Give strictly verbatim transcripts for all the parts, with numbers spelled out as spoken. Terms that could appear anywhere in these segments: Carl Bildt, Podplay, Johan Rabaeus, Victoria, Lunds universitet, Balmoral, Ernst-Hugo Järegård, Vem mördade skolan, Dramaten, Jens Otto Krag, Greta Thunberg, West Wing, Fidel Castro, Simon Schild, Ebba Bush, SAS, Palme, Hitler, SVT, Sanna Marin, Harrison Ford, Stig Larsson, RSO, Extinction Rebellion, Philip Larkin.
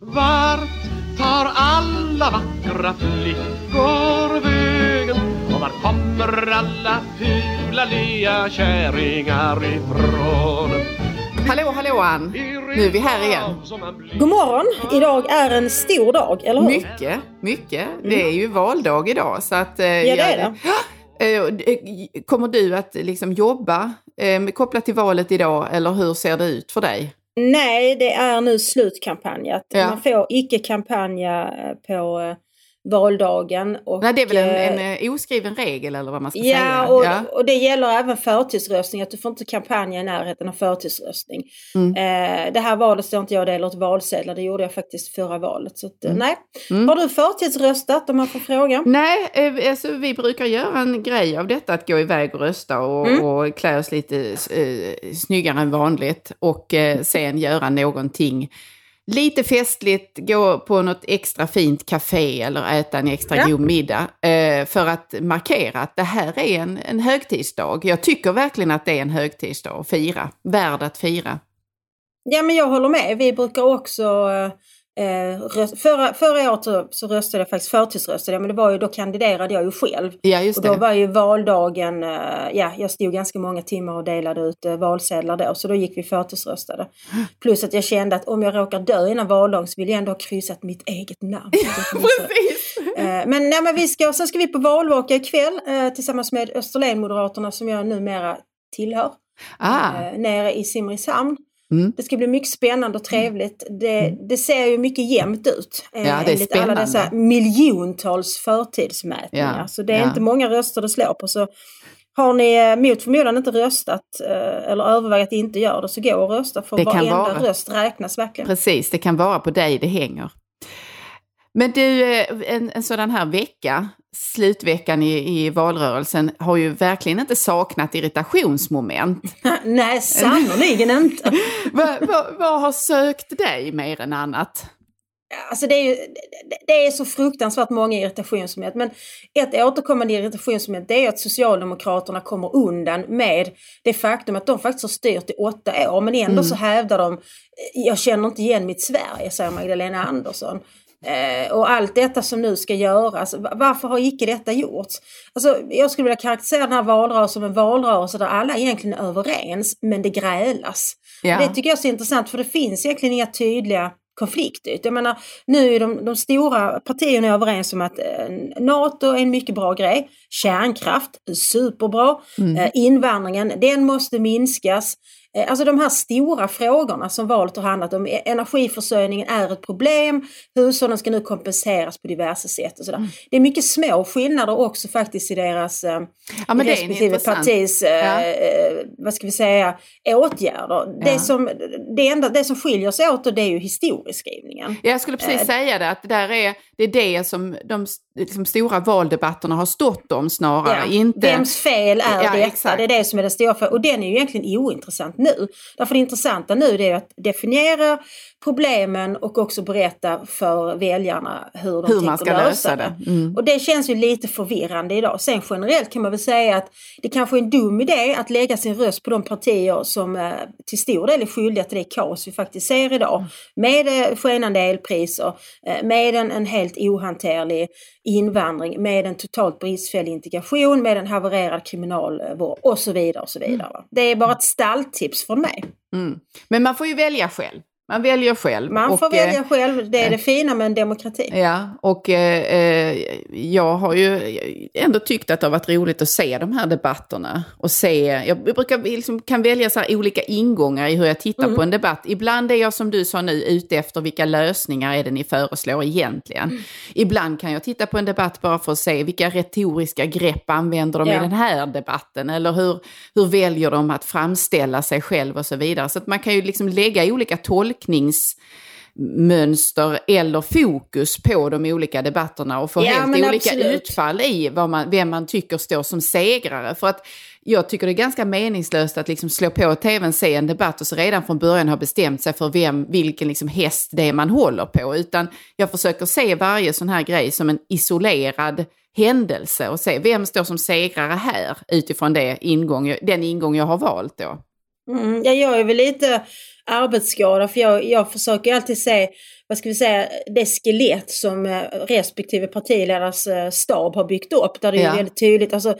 Vart tar alla vackra flickor vägen? Och var kommer alla fula lea käringar ifrån? Hallå, hallå Ann. Nu är vi här igen. God morgon. Idag är en stor dag, eller hur? Mycket, mycket. Det är ju valdag idag. Så att, eh, ja, det är det. Kommer du att liksom jobba eh, kopplat till valet idag, eller hur ser det ut för dig? Nej, det är nu slutkampanjat. Ja. Man får icke-kampanja på valdagen. Och nej, det är väl en, en oskriven regel eller vad man ska ja, säga. Och, ja, och det gäller även förtidsröstning. Att du får inte kampanja i närheten av förtidsröstning. Mm. Eh, det här valet står inte jag delar åt valsedlar. Det gjorde jag faktiskt förra valet. Så att, mm. nej. Mm. Har du förtidsröstat om man får fråga? Nej, eh, alltså, vi brukar göra en grej av detta. Att gå iväg och rösta och, mm. och klä oss lite eh, snyggare än vanligt. Och eh, sen göra någonting lite festligt, gå på något extra fint café eller äta en extra ja. god middag eh, för att markera att det här är en, en högtidsdag. Jag tycker verkligen att det är en högtidsdag att fira, värd att fira. Ja, men jag håller med. Vi brukar också, eh, röst, förra, förra året så röstade jag faktiskt förtidsröstade, men det var ju, då kandiderade jag ju själv. Ja, just det. Och då var ju valdagen, eh, ja, jag stod ganska många timmar och delade ut eh, valsedlar då, så då gick vi förtidsröstade. Plus att jag kände att om jag råkar dö innan valdagen så vill jag ändå ha kryssat mitt eget namn. Precis! eh, men, nej, men vi ska, sen ska vi på valvaka ikväll eh, tillsammans med Österlen-moderaterna som jag numera tillhör. Ah. Eh, nere i Simrishamn. Mm. Det ska bli mycket spännande och trevligt. Det, det ser ju mycket jämnt ut. Ja, det är enligt spännande. Alla dessa miljontals förtidsmätningar. Ja, så det är ja. inte många röster det slår på. Så har ni mot förmodan inte röstat eller övervägat att inte göra det, så gå och rösta. För varenda röst räknas verkligen. Precis, det kan vara på dig det hänger. Men du, en, en sådan här vecka, slutveckan i, i valrörelsen, har ju verkligen inte saknat irritationsmoment. Nej, sannoliken inte. Vad va, va har sökt dig mer än annat? Alltså det är, ju, det, det är så fruktansvärt många irritationsmoment. Men ett återkommande irritationsmoment det är att Socialdemokraterna kommer undan med det faktum att de faktiskt har styrt i åtta år. Men ändå mm. så hävdar de, jag känner inte igen mitt Sverige, säger Magdalena Andersson. Och allt detta som nu ska göras, varför har icke detta gjorts? Alltså, jag skulle vilja karaktärisera den här valrörelsen som en valrörelse där alla egentligen är överens, men det grälas. Ja. Det tycker jag är så intressant, för det finns egentligen inga tydliga konfliktytor. Jag menar, nu är de, de stora partierna överens om att eh, NATO är en mycket bra grej, kärnkraft är superbra, mm. eh, invandringen, den måste minskas. Alltså de här stora frågorna som valet har handlat om, energiförsörjningen är ett problem, hushållen ska nu kompenseras på diverse sätt och sådär. Mm. Det är mycket små skillnader också faktiskt i deras ja, men i respektive partis ja. eh, vad ska vi säga, åtgärder. Ja. Det, som, det, enda, det som skiljer sig åt och det är ju historieskrivningen. Jag skulle precis eh. säga det, att det, där är, det är det som de liksom, stora valdebatterna har stått om snarare. Ja. Inte... Vems fel är ja, detta? Exakt. Det är det som är det stora fel. Och den är ju egentligen ointressant nu. Därför det intressanta nu är att definiera problemen och också berätta för väljarna hur de hur tänker man ska lösa, lösa det. det. Mm. Och det känns ju lite förvirrande idag. Sen generellt kan man väl säga att det kanske är en dum idé att lägga sin röst på de partier som eh, till stor del är skyldiga till det kaos vi faktiskt ser idag. Med eh, skenande elpriser, eh, med en, en helt ohanterlig invandring, med en totalt bristfällig integration, med en havererad kriminalvård och så vidare och så vidare. Mm. Det är bara ett stalltips från mig. Mm. Men man får ju välja själv. Man väljer själv. Man får och, välja själv, det är det fina med en demokrati. Ja, och eh, jag har ju ändå tyckt att det har varit roligt att se de här debatterna. Och se, jag brukar liksom, kan välja så här olika ingångar i hur jag tittar mm. på en debatt. Ibland är jag som du sa nu ute efter vilka lösningar är det ni föreslår egentligen. Mm. Ibland kan jag titta på en debatt bara för att se vilka retoriska grepp använder de ja. i den här debatten. Eller hur, hur väljer de att framställa sig själv och så vidare. Så att man kan ju liksom lägga olika tolkningar mönster eller fokus på de olika debatterna och få ja, helt olika absolut. utfall i vad man, vem man tycker står som segrare. För att jag tycker det är ganska meningslöst att liksom slå på tvn, se en debatt och så redan från början har bestämt sig för vem, vilken liksom häst det är man håller på. Utan jag försöker se varje sån här grej som en isolerad händelse och se vem står som segrare här utifrån det ingång, den ingång jag har valt då. Mm, jag gör väl lite arbetsskada för jag, jag försöker alltid se vad ska vi säga, det skelett som respektive partiledares stab har byggt upp. Där det är ja. väldigt tydligt. Alltså,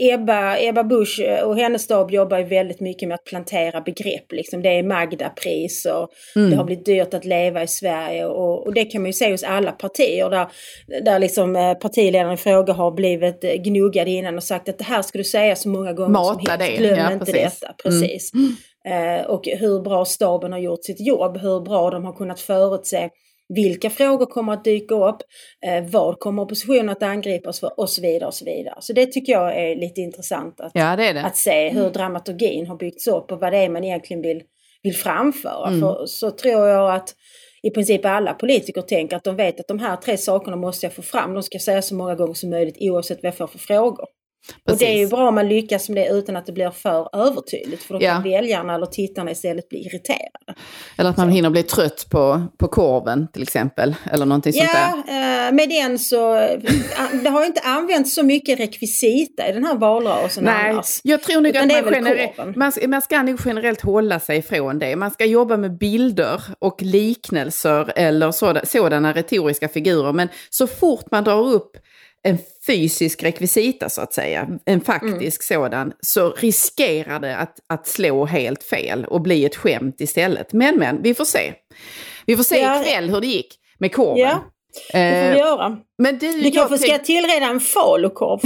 Ebba, Ebba Bush och hennes stab jobbar ju väldigt mycket med att plantera begrepp. Liksom. Det är Magdapris och mm. det har blivit dyrt att leva i Sverige. Och, och det kan man ju se hos alla partier. Där, där liksom partiledaren i fråga har blivit gnuggad innan och sagt att det här ska du säga så många gånger Mata som helst. Glöm ja, inte precis. detta. Precis. Mm. Och hur bra staben har gjort sitt jobb, hur bra de har kunnat förutse vilka frågor kommer att dyka upp, vad kommer oppositionen att angripas för och så vidare och så vidare. Så det tycker jag är lite intressant att, ja, det är det. att se hur dramaturgin har byggts upp och vad det är man egentligen vill, vill framföra. Mm. För så tror jag att i princip alla politiker tänker att de vet att de här tre sakerna måste jag få fram, de ska säga så många gånger som möjligt oavsett vad jag får för frågor. Precis. Och det är ju bra om man lyckas med det utan att det blir för övertydligt. För då kan ja. väljarna eller tittarna istället bli irriterade. Eller att man så. hinner bli trött på, på korven till exempel. Eller någonting ja, sånt där. Ja, med den så... Det har ju inte använts så mycket rekvisita i den här valrörelsen Nej, annars. jag tror nog utan att man, gener- man, ska, man ska nog generellt hålla sig från det. Man ska jobba med bilder och liknelser eller sådana, sådana retoriska figurer. Men så fort man drar upp en fysisk rekvisita så att säga, en faktisk mm. sådan, så riskerar det att, att slå helt fel och bli ett skämt istället. Men, men, vi får se. Vi får se ja. ikväll hur det gick med korven. Ja, det får vi göra. Men du, du kan få tänk... ska tillreda en falukorv.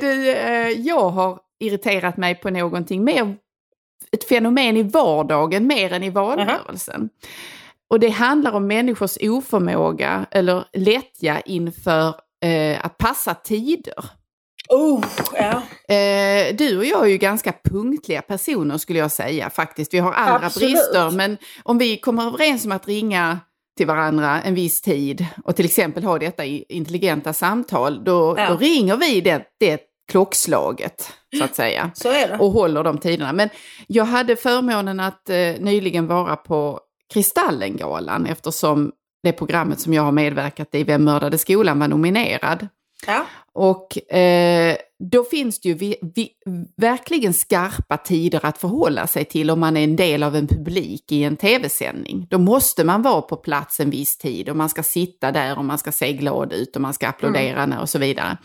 du, jag har irriterat mig på någonting mer, ett fenomen i vardagen mer än i valrörelsen. Uh-huh. Och det handlar om människors oförmåga eller lättja inför eh, att passa tider. Oh, ja. eh, du och jag är ju ganska punktliga personer skulle jag säga faktiskt. Vi har andra Absolut. brister, men om vi kommer överens om att ringa till varandra en viss tid och till exempel ha detta i intelligenta samtal, då, ja. då ringer vi det, det klockslaget så att säga. Så är det. Och håller de tiderna. Men jag hade förmånen att eh, nyligen vara på Kristallengalan, eftersom det programmet som jag har medverkat i, Vem mördade skolan, var nominerad. Ja. Och eh, då finns det ju vi, vi, verkligen skarpa tider att förhålla sig till om man är en del av en publik i en tv-sändning. Då måste man vara på plats en viss tid och man ska sitta där och man ska se glad ut och man ska applådera mm. och så vidare.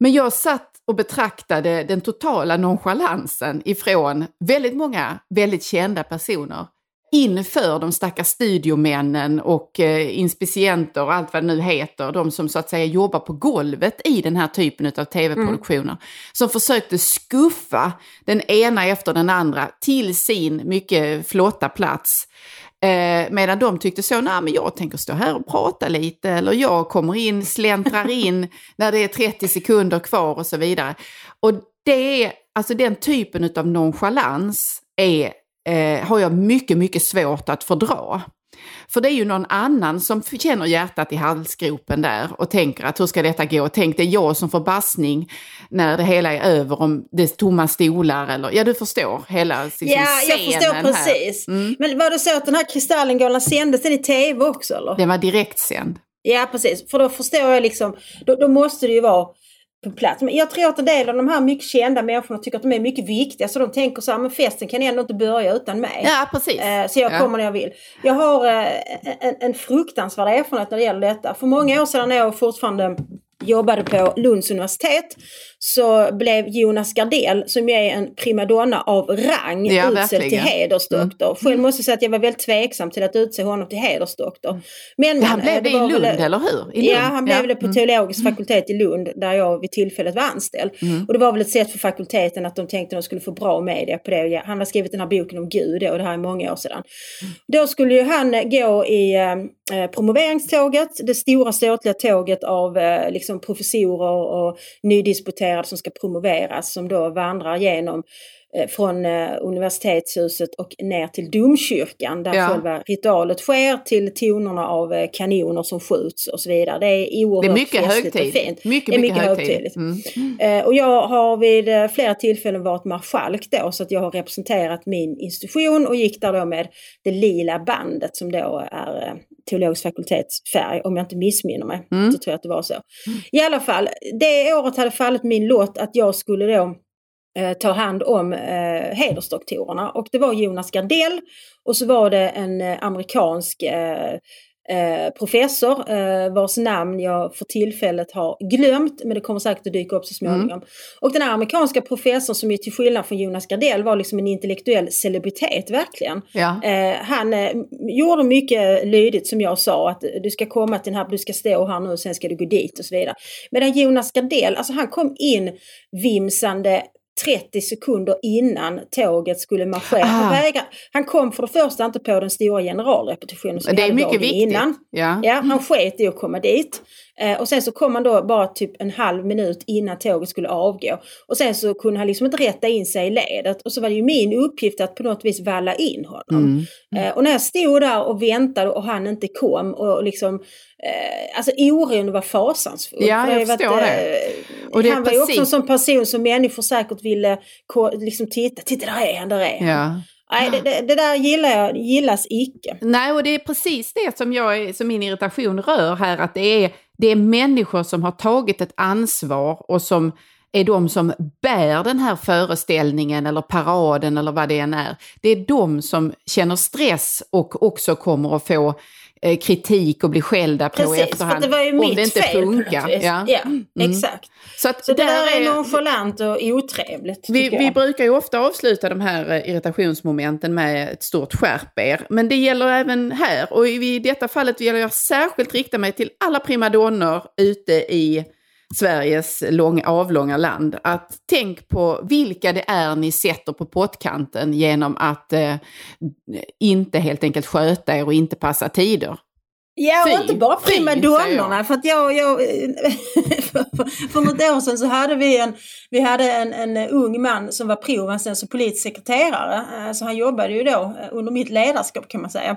Men jag satt och betraktade den totala nonchalansen ifrån väldigt många väldigt kända personer inför de stackars studiomännen och eh, inspicienter och allt vad det nu heter. De som så att säga jobbar på golvet i den här typen av tv-produktioner. Mm. Som försökte skuffa den ena efter den andra till sin mycket flotta plats. Eh, medan de tyckte så, nej men jag tänker stå här och prata lite. Eller jag kommer in, släntrar in när det är trettio sekunder kvar och så vidare. Och det, alltså den typen av nonchalans är... Eh, har jag mycket, mycket svårt att fördra. För det är ju någon annan som känner hjärtat i halsgropen där och tänker att hur ska detta gå? Tänk det är jag som får bassning när det hela är över om det är tomma stolar eller, ja du förstår hela liksom, ja, scenen här. Ja, jag förstår precis. Mm. Men var det så att den här Kristallengalan sändes den i tv också eller? Den var direktsänd. Ja, precis. För då förstår jag liksom, då, då måste det ju vara... på plats. Men jag tror att en del av de här mycket kända människorna tycker att de är mycket viktiga så de tänker så här, men festen kan ändå inte börja utan mig. Ja, precis. Eh, så jag ja. kommer när jag vill. Jag har eh, en, en fruktansvärd erfarenhet när det gäller detta. För många år sedan när jag fortfarande jobbade på Lunds universitet så blev Jonas Gardell, som är en primadonna av rang, ja, utsedd till hedersdoktor. Mm. Själv måste jag säga att jag var väldigt tveksam till att utse honom till hedersdoktor. Men, ja, han blev det, det i Lund, väl, eller hur? I ja, Lund. han blev ja. det på teologisk mm. fakultet i Lund, där jag vid tillfället var anställd. Mm. Och det var väl ett sätt för fakulteten att de tänkte att de skulle få bra media på det. Han har skrivit den här boken om Gud, och det här är många år sedan. Mm. Då skulle ju han gå i eh, promoveringståget, det stora ståtliga tåget av eh, liksom som professorer och nydisputerade som ska promoveras, som då vandrar genom eh, från eh, universitetshuset och ner till domkyrkan där ja. själva ritualet sker till tonerna av eh, kanoner som skjuts och så vidare. Det är oerhört det är mycket festligt högtid. och fint. Mycket, det är mycket, mycket högtidligt. högtidligt. Mm. Eh, och jag har vid eh, flera tillfällen varit marskalk då, så att jag har representerat min institution och gick där då med det lila bandet som då är eh, teologisk fakultetsfärg, om jag inte missminner mig. Mm. Så tror jag att det var så. I alla fall, det året hade fallit min låt att jag skulle då eh, ta hand om eh, hedersdoktorerna. Och det var Jonas Gardell och så var det en eh, amerikansk eh, Eh, professor eh, vars namn jag för tillfället har glömt, men det kommer säkert att dyka upp så småningom. Mm. Och den här amerikanska professorn som ju till skillnad från Jonas Gardell var liksom en intellektuell celebritet verkligen. Ja. Eh, han eh, gjorde mycket lydigt som jag sa, att du ska komma till den här, du ska stå här nu och sen ska du gå dit och så vidare. Medan Jonas Gardell, alltså han kom in vimsande trettio sekunder innan tåget skulle marschera. Ah. Han kom för det första inte på den stora generalrepetitionen som det är mycket viktigt. Innan. Ja. Ja, han sket i att komma dit. Eh, och sen så kom han då bara typ en halv minut innan tåget skulle avgå. Och sen så kunde han liksom inte rätta in sig i ledet. Och så var det ju min uppgift att på något vis valla in honom. Mm. Mm. Eh, och när jag stod där och väntade och han inte kom och liksom eh, alltså oron var fasansfull. Ja, jag, jag förstår varit, eh, det. Och det han var ju också en sån person som människor säkert ville ko- liksom titta. Titta, där är han, där är han. Ja. Nej, det, det, det där gillar jag, gillas icke. Nej, och det är precis det som, jag, som min irritation rör här, att det är, det är människor som har tagit ett ansvar och som är de som bär den här föreställningen eller paraden eller vad det än är. Det är de som känner stress och också kommer att få kritik och bli skällda på precis, efterhand. Precis, för det var ju mitt om det inte fel funkar. Ja, ja mm. exakt. Så, att Så det där är nonchalant och otrevligt. Vi, vi brukar ju ofta avsluta de här irritationsmomenten med ett stort skärp er. Men det gäller även här. Och i detta fallet vill jag särskilt rikta mig till alla primadonnor ute i Sveriges lång, avlånga land. Att tänk på vilka det är ni sätter på pottkanten genom att eh, inte helt enkelt sköta er och inte passa tider. Ja, och fy, inte bara primadonnorna. För att jag, jag för, för något år sedan så hade vi en, vi hade en, en ung man som var provanställd som politisk sekreterare. Så han jobbade ju då under mitt ledarskap kan man säga.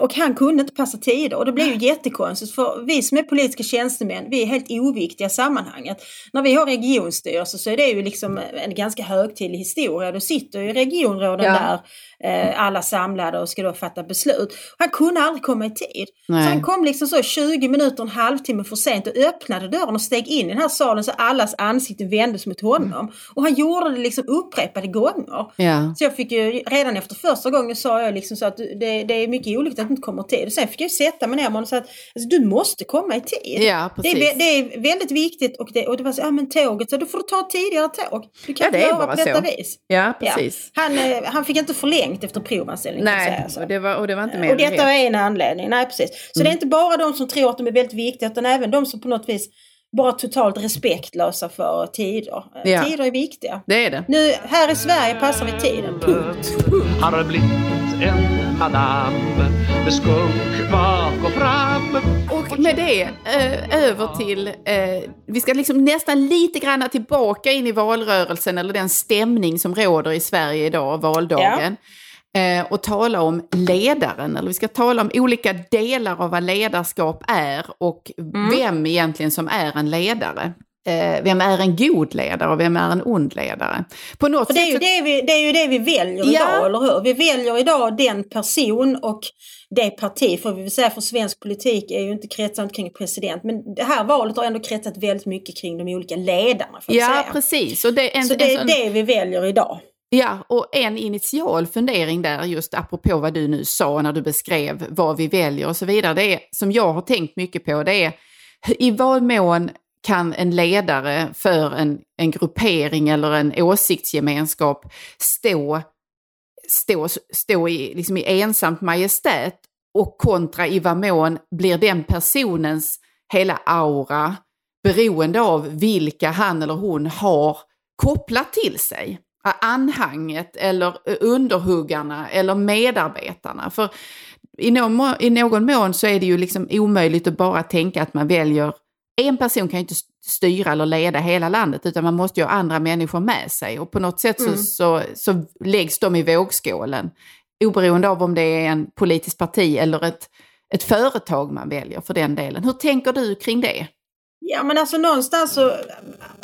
Och han kunde inte passa tider och det blev ju jättekonstigt för vi som är politiska tjänstemän, vi är helt oviktiga i sammanhanget. När vi har regionstyrelse så är det ju liksom en ganska högtidlig historia. Då sitter ju regionråden ja. där, eh, alla samlade och ska då fatta beslut. Han kunde aldrig komma i tid. Nej. Så han kom liksom så tjugo minuter, en halvtimme för sent och öppnade dörren och steg in i den här salen så allas ansikten vändes mot honom. Mm. Och han gjorde det liksom upprepade gånger. Ja. Så jag fick ju, redan efter första gången sa jag liksom så att det, det är mycket olyckligt att du inte kommer i tid. Och sen fick jag ju sätta mig ner och säga att alltså, du måste komma i tid. Ja, det, är, det är väldigt viktigt. Och det, och det var så, ja ah, men tåget, så då får du ta tidigare tåg. Du kan ja, inte göra på detta vis. Ja, precis. Ja. Han, han fick inte förlängt efter provanställning. Nej, säga, och, det var, och det var inte mer. Och detta var en anledning. Nej, precis. Så mm. det är inte bara de som tror att de är väldigt viktiga utan även de som på något vis bara totalt respektlösa för tider. Ja. Tider är viktiga. Det är det. Nu, här i Sverige passar vi tiden. Punkt. Har det blivit en madame, med skunk bak och fram. Och med det över till, vi ska liksom nästan lite grann tillbaka in i valrörelsen eller den stämning som råder i Sverige idag, valdagen. Ja. Och tala om ledaren, eller vi ska tala om olika delar av vad ledarskap är och mm. vem egentligen som är en ledare. Vem är en god ledare och vem är en ond ledare? På något det, är sätt... det, vi, det är ju det vi väljer ja. idag, eller hur? Vi väljer idag den person och det parti, för vi vill säga för svensk politik är ju inte kretsat kring president, men det här valet har ändå kretsat väldigt mycket kring de olika ledarna. För att ja, säga. Precis. Och det är en, Så det är en... det vi väljer idag. Ja, och en initial fundering där just apropå vad du nu sa när du beskrev vad vi väljer och så vidare, det är, som jag har tänkt mycket på, det är i vad mån kan en ledare för en, en gruppering eller en åsiktsgemenskap stå, stå, stå i, liksom i ensamt majestät och kontra i vad mån blir den personens hela aura beroende av vilka han eller hon har kopplat till sig. Anhanget eller underhuggarna eller medarbetarna. För i någon, i någon mån så är det ju liksom omöjligt att bara tänka att man väljer. En person kan ju inte styra eller leda hela landet utan man måste ju ha andra människor med sig. Och på något sätt så, mm. så, så läggs de i vågskålen. Oberoende av om det är en politisk parti eller ett, ett företag man väljer för den delen. Hur tänker du kring det? Ja men alltså någonstans så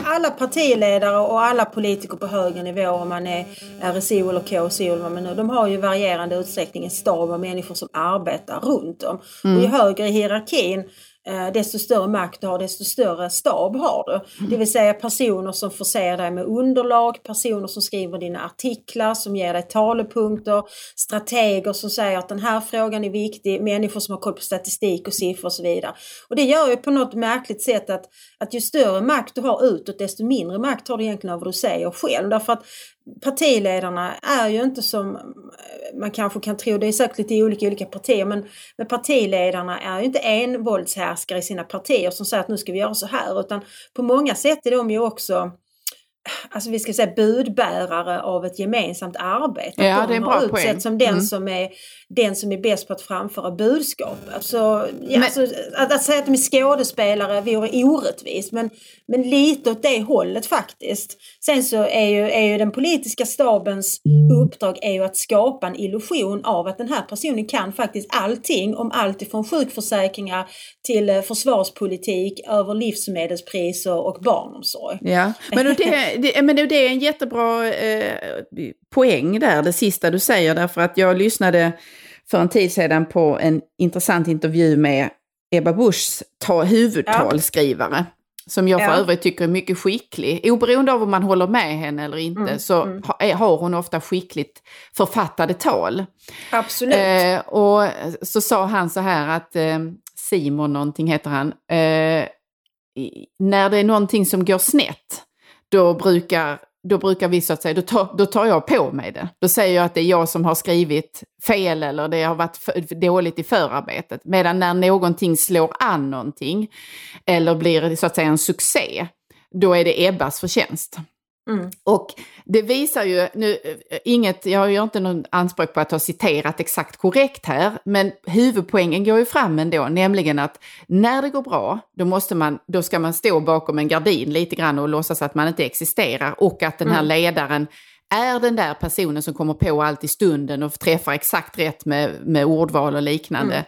alla partiledare och alla politiker på högre nivå om man är R S O eller K S O eller vad man nu, de har ju varierande utsträckning en stab av människor som arbetar runt dem. Mm. Och ju högre i hierarkin eh, desto större makt du har, desto större stab har du. Det vill säga personer som förser dig med underlag, personer som skriver dina artiklar, som ger dig talepunkter, strateger som säger att den här frågan är viktig, människor som har koll på statistik och siffror och så vidare. Och det gör ju på något märkligt sätt att, att ju större makt du har utåt, desto mindre makt har du egentligen av vad du säger själv. Därför att partiledarna är ju inte som man kanske kan tro, det är säkert lite i olika, olika partier, men, men partiledarna är ju inte en våldshärskare i sina partier som säger att nu ska vi göra så här, utan på många sätt är de ju också, alltså vi ska säga, budbärare av ett gemensamt arbete. Ja, de det är en bra poäng. Utsett som den, mm. som är, den som är bäst på att framföra budskap. Alltså, ja, men, alltså, att, att säga att de är skådespelare vore orättvist, men, men lite åt det hållet faktiskt. Sen så är ju, är ju den politiska stabens uppdrag är ju att skapa en illusion av att den här personen kan faktiskt allting, om allt ifrån sjukförsäkringar till försvarspolitik, över livsmedelspriser och barnomsorg. Ja, men det Det, men det är en jättebra eh, poäng där, det sista du säger, därför att jag lyssnade för en tid sedan på en intressant intervju med Ebba Bushs ta, huvudtalskrivare, ja. som jag för ja. övrigt tycker är mycket skicklig. Oberoende av om man håller med henne eller inte, mm, så mm. Ha, har hon ofta skickligt författade tal. Absolut. Eh, och så sa han så här att eh, Simon någonting heter han, eh, när det är någonting som går snett, Då brukar, då brukar vi så att säga, då tar, då tar jag på mig det. Då säger jag att det är jag som har skrivit fel eller det har varit för, dåligt i förarbetet. Medan när någonting slår an någonting eller blir så att säga en succé, då är det Ebbas förtjänst. Mm. Och det visar ju, nu, inget, jag gör inte någon anspråk på att ha citerat exakt korrekt här, men huvudpoängen går ju fram ändå, nämligen att när det går bra, då, måste man, då ska man stå bakom en gardin lite grann och låtsas att man inte existerar, och att den här mm. ledaren är den där personen som kommer på allt i stunden och träffar exakt rätt med, med ordval och liknande. Mm.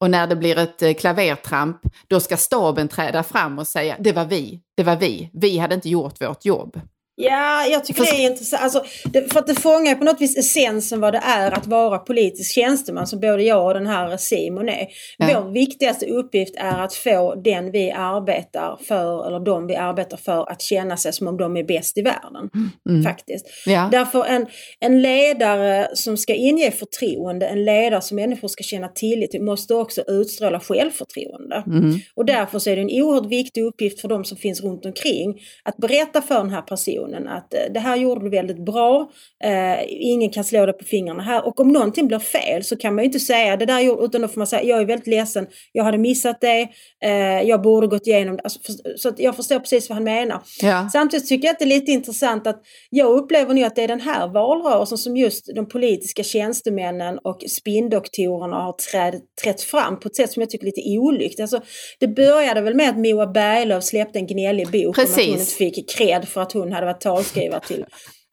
Och när det blir ett klavertramp, då ska staben träda fram och säga, det var vi, det var vi, vi hade inte gjort vårt jobb. Ja, jag tycker det är intressant. Alltså, det, för att det fångar på något vis essensen vad det är att vara politisk tjänsteman, som både jag och den här Simon är. Ja. Vår viktigaste uppgift är att få den vi arbetar för, eller de vi arbetar för, att känna sig som om de är bäst i världen. Mm. Faktiskt. Ja. Därför en, en ledare som ska inge förtroende, en ledare som människor ska känna tillit till, måste också utstråla självförtroende. Mm. Och därför så är det en oerhört viktig uppgift för de som finns runt omkring att berätta för den här personen att det här gjorde du väldigt bra, eh, ingen kan slå dig på fingrarna här, och om någonting blir fel så kan man ju inte säga det där gjorde, utan då får man säga jag är väldigt ledsen, jag hade missat det, eh, jag borde gått igenom det, alltså, för, så att jag förstår precis vad han menar. Ja. Samtidigt tycker jag att det är lite intressant att jag upplever nu att det är den här valrörelsen som just de politiska tjänstemännen och spindoktorerna har träd, trätt fram på ett sätt som jag tycker är lite olyckligt. Alltså, det började väl med att Moa Berglöf släppte en gnällig bok om att hon inte fick cred för att hon hade varit talskrivare till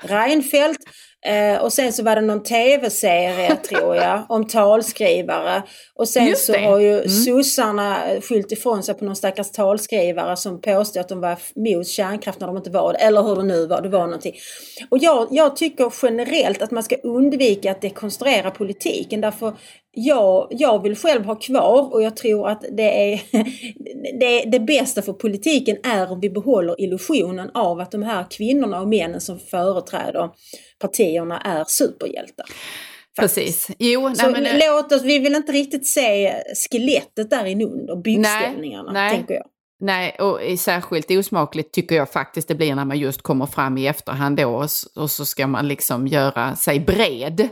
Reinfeldt, eh, och sen så var det någon tv-serie tror jag om talskrivare, och sen så har ju mm. sossarna skyllt ifrån sig på någon stackars talskrivare som påstod att de var mot kärnkraft när de inte var det, eller hur det nu var, det var någonting. Och jag, jag tycker generellt att man ska undvika att dekonstruera politiken, därför Jag, jag vill själv ha kvar, och jag tror att det är det, det bästa för politiken är om vi behåller illusionen av att de här kvinnorna och männen som företräder partierna är superhjältar. Faktiskt. Precis. Jo, nej, så men, låt oss, vi vill inte riktigt se skelettet där inunder och byggställningarna, nej, tänker jag. Nej, och särskilt osmakligt tycker jag faktiskt det blir när man just kommer fram i efterhand då, och, och så ska man liksom göra sig bred.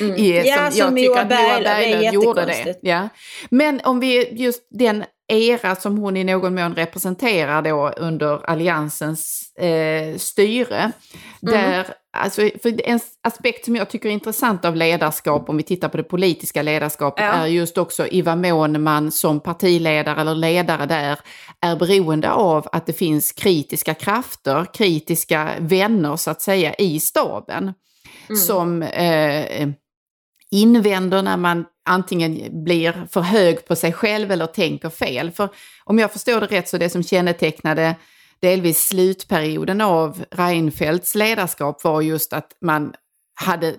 Mm. Yes, ja, som, som jag tycker att Moa Berglöf gjorde det. Ja. Men om vi just den era som hon i någon mån representerar då under alliansens eh, styre, mm. där, alltså, för en aspekt som jag tycker är intressant av ledarskap, om vi tittar på det politiska ledarskapet, ja. är just också i vad mån man som partiledare eller ledare där är beroende av att det finns kritiska krafter, kritiska vänner så att säga i staben. Mm. Som eh, invänder när man antingen blir för hög på sig själv eller tänker fel. För om jag förstår det rätt så det som kännetecknade delvis slutperioden av Reinfeldts ledarskap var just att man hade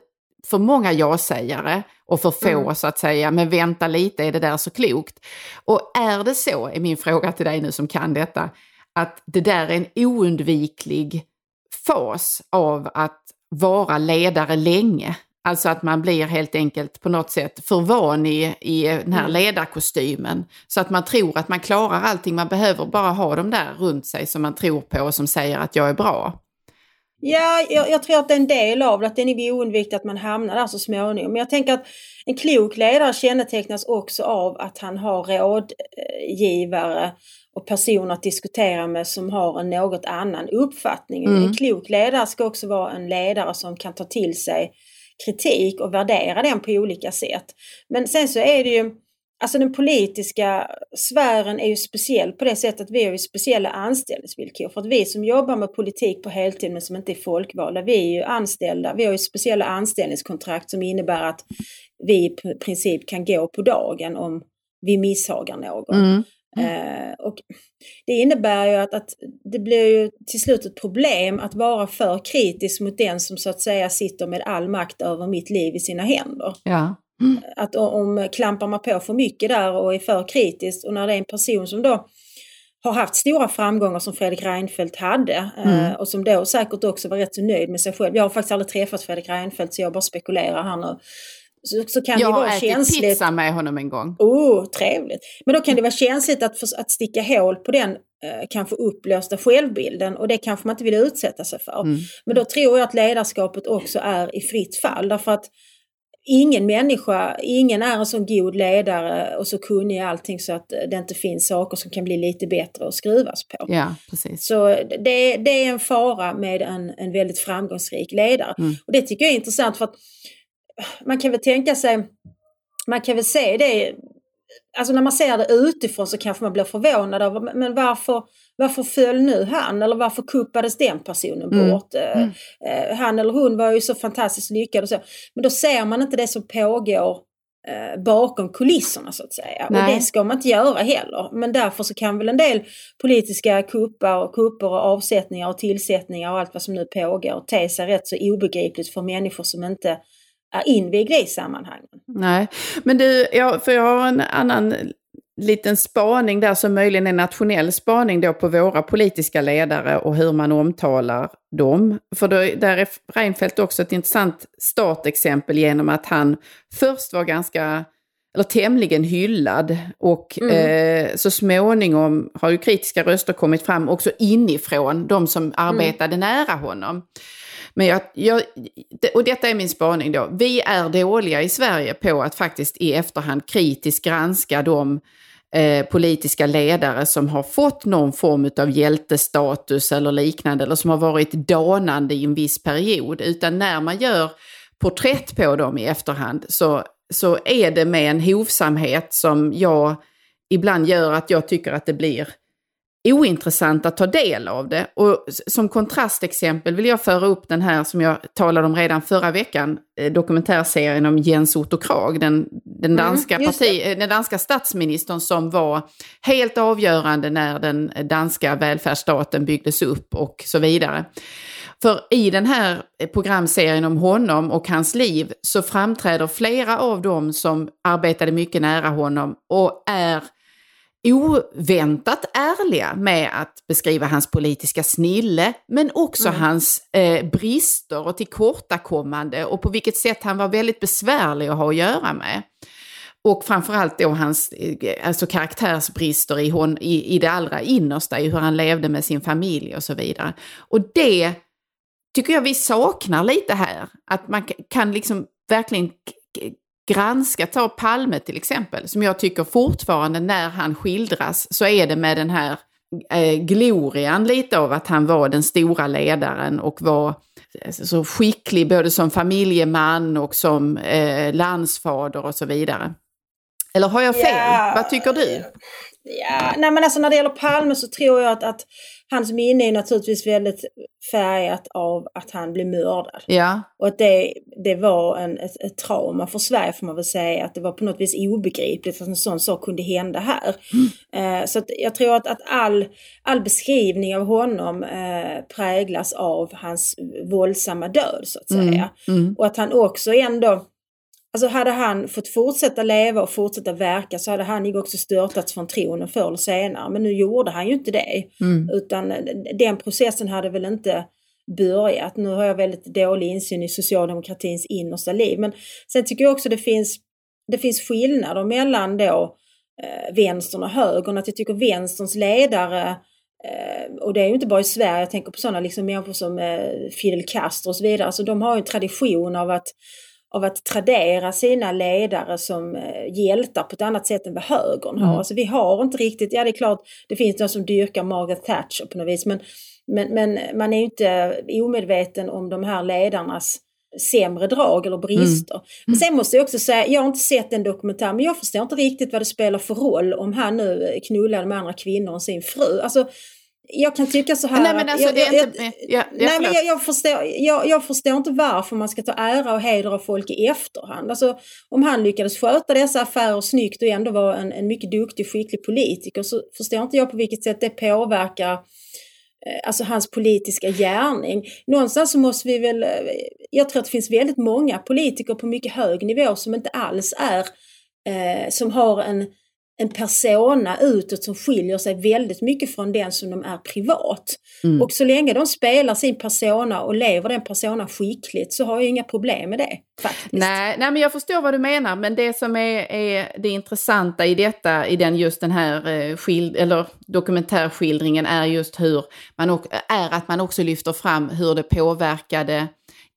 för många ja-sägare och för få mm. så att säga, men vänta lite, är det där så klokt? Och är det så, är min fråga till dig nu som kan detta, att det där är en oundviklig fas av att vara ledare länge. Alltså att man blir helt enkelt på något sätt förvan i, i den här ledarkostymen. Så att man tror att man klarar allting, man behöver bara ha dem där runt sig som man tror på och som säger att jag är bra. Ja, jag, jag tror att det är en del av det, att det är oundvikligt att man hamnar där så småningom. Men jag tänker att en klok ledare kännetecknas också av att han har rådgivare och personer att diskutera med som har en något annan uppfattning. Mm. Men en klok ledare ska också vara en ledare som kan ta till sig kritik och värdera den på olika sätt. Men sen så är det ju, alltså den politiska sfären är ju speciell på det sättet att vi har ju speciella anställningsvillkor. För att vi som jobbar med politik på heltid men som inte är folkvalda, vi är ju anställda. Vi har ju speciella anställningskontrakt som innebär att vi i princip kan gå på dagen om vi misshagar någon. Mm. Mm. Och det innebär ju att, att det blir ju till slut ett problem att vara för kritisk mot den som så att säga sitter med all makt över mitt liv i sina händer. Ja. Mm. Att om klampar man på för mycket där och är för kritisk, och när det är en person som då har haft stora framgångar som Fredrik Reinfeldt hade mm. och som då säkert också var rätt så nöjd med sig själv. Jag har faktiskt aldrig träffat Fredrik Reinfeldt så jag bara spekulerar här nu. Så, så kan jag det vara känsligt. Pizza med honom en gång. Oh, trevligt. Men då kan det vara känsligt att, att sticka hål på den eh, kanske upplösta självbilden, och det kanske man inte vill utsätta sig för. Mm. Men då tror jag att ledarskapet också är i fritt fall, därför att ingen människa, ingen är en så god ledare och så kunnig i allting så att det inte finns saker som kan bli lite bättre och skruvas på. Ja, precis. Så det, det är en fara med en, en väldigt framgångsrik ledare. Mm. Och det tycker jag är intressant för att man kan väl tänka sig, man kan väl se det, alltså när man ser det utifrån så kanske man blir förvånad över, men varför, varför föll nu han, eller varför kuppades den personen bort? Mm. Mm. Han eller hon var ju så fantastiskt lyckad och så, men då ser man inte det som pågår bakom kulisserna så att säga. Nej. Och det ska man inte göra heller, men därför så kan väl en del politiska kuppar och kuppar och avsättningar och tillsättningar och allt vad som nu pågår te sig rätt så obegripligt för människor som inte är invigda i sammanhangen. Nej, men du, jag, för jag har en annan liten spaning där som möjligen är nationell spaning då på våra politiska ledare och hur man omtalar dem. För då, där är Reinfeldt också ett intressant startexempel genom att han först var ganska, eller tämligen hyllad och mm. eh, så småningom har ju kritiska röster kommit fram också inifrån, de som arbetade mm. nära honom. Men jag, jag, och detta är min spaning då, vi är dåliga i Sverige på att faktiskt i efterhand kritiskt granska de eh, politiska ledare som har fått någon form av hjältestatus eller liknande, eller som har varit danande i en viss period, utan när man gör porträtt på dem i efterhand så, så är det med en hovsamhet som jag ibland gör att jag tycker att det blir ointressant att ta del av det. Och som kontrastexempel vill jag föra upp den här som jag talade om redan förra veckan, dokumentärserien om Jens Otto Krag, den, den, danska mm, parti, den danska statsministern som var helt avgörande när den danska välfärdsstaten byggdes upp och så vidare. För i den här programserien om honom och hans liv så framträder flera av dem som arbetade mycket nära honom och är oväntat ärliga med att beskriva hans politiska snille, men också mm. hans eh, brister och tillkortakommande och på vilket sätt han var väldigt besvärlig att ha att göra med. Och framförallt då hans alltså karaktärsbrister i, hon, i, i det allra innersta, i hur han levde med sin familj och så vidare. Och det tycker jag vi saknar lite här, att man kan liksom verkligen k- granska, ta Palme till exempel, som jag tycker fortfarande när han skildras så är det med den här eh, glorian lite av att han var den stora ledaren och var så skicklig både som familjeman och som eh, landsfader och så vidare. Eller har jag fel? Yeah. Vad tycker du? Ja, nej men alltså när det gäller Palme så tror jag att, att hans minne är naturligtvis väldigt färgat av att han blev mördad. Ja. Och att det, det var en, ett, ett trauma för Sverige får man väl säga. Att det var på något vis obegripligt att en sån sak kunde hända här. Mm. Eh, så att jag tror att, att all, all beskrivning av honom eh, präglas av hans våldsamma död så att säga. Mm. Mm. Och att han också ändå... Alltså hade han fått fortsätta leva och fortsätta verka så hade han ju också störtats från tronen förr eller senare. Men nu gjorde han ju inte det. Mm. Utan den processen hade väl inte börjat. Nu har jag väldigt dålig insyn i socialdemokratins innersta liv. Men sen tycker jag också det finns, det finns skillnader mellan då eh, vänstern och högern. Att jag tycker vänsterns ledare... Uh, och det är ju inte bara i Sverige, jag tänker på sådana liksom människor som uh, Fidel Castro och så vidare, så alltså, de har ju en tradition av att, av att tradera sina ledare som uh, hjältar på ett annat sätt än vad högern har. Mm. Alltså vi har inte riktigt, ja det är klart det finns någon som dyrkar Margaret Thatcher på något vis, men, men, men man är ju inte omedveten om de här ledarnas sämre drag eller brister. Mm. Men sen måste jag också säga, jag har inte sett en dokumentär men jag förstår inte riktigt vad det spelar för roll om han nu knullar med andra kvinnor och sin fru. Alltså jag kan tycka så här. Nej men alltså, jag, det är jag, inte, jag, jag, jag, nej, men jag, jag, förstår, jag, jag förstår inte varför man ska ta ära och hedra av folk i efterhand. Alltså om han lyckades sköta dessa affärer snyggt och ändå var en, en mycket duktig skicklig politiker så förstår inte jag på vilket sätt det påverkar alltså hans politiska gärning. Någonstans så måste vi väl, jag tror att det finns väldigt många politiker på mycket hög nivå som inte alls är, eh, som har en, en persona utåt som skiljer sig väldigt mycket från den som de är privat. Mm. Och så länge de spelar sin persona och lever den persona skickligt så har jag inga problem med det. Faktiskt. Nej, nej men jag förstår vad du menar, men det som är, är det intressanta i detta, i den just den här skild, eller dokumentärskildringen är just hur man är att man också lyfter fram hur det påverkade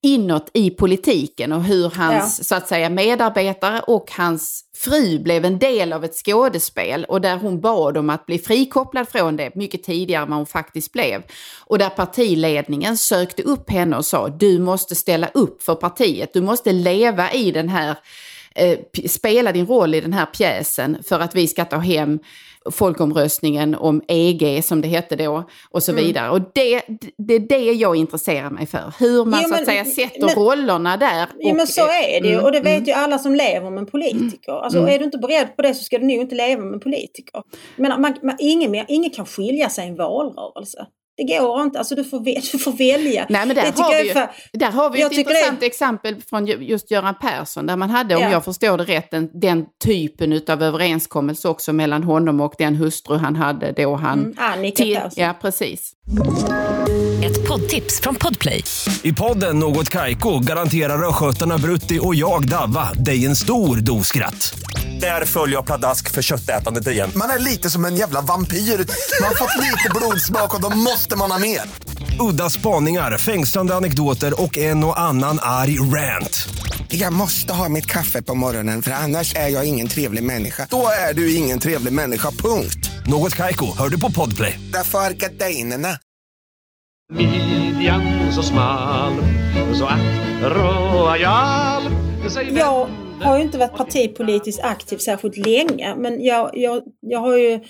inåt i politiken och hur hans ja. så att säga medarbetare och hans fru blev en del av ett skådespel och där hon bad om att bli frikopplad från det mycket tidigare än hon faktiskt blev. Och där partiledningen sökte upp henne och sa du måste ställa upp för partiet, du måste leva i den här, eh, spela din roll i den här pjäsen för att vi ska ta hem folkomröstningen om E G som det hette då och så mm. vidare. Och det, det är det jag intresserar mig för. Hur man jo, men, så att säga sätter men, rollerna där. Jo och, men så är det ju mm, och det vet mm. ju alla som lever med en politiker. Alltså mm. är du inte beredd på det så ska du nog inte leva med en politiker. Men man, man, ingen, ingen kan skilja sig i en valrörelse. Det går inte, alltså du får, du får välja. Nej men där det har vi ju, för, där har vi ett intressant det... exempel från just Göran Persson där man hade, om ja. jag förstår det rätt, den, den typen utav överenskommelse också mellan honom och den hustru han hade då han... Mm, Annika till, ja, precis. Ett poddtips från Podplay. I podden Något Kaiko garanterar röskötarna Brutti och jag Davva dig en stor doskratt. Där följer jag pladask för köttätandet igen. Man är lite som en jävla vampyr. Man har fått lite blodsmak och då måste man ha mer. Udda spaningar, fängslande anekdoter och en och annan arg rant. Jag måste ha mitt kaffe på morgonen för annars är jag ingen trevlig människa. Då är du ingen trevlig människa, punkt. Något Kaiko, hör du på Podplay. Därför är gardinerna. Midjan så smal, så att royal. Ja. Jag har ju inte varit partipolitiskt aktiv särskilt länge men jag, jag, jag har ju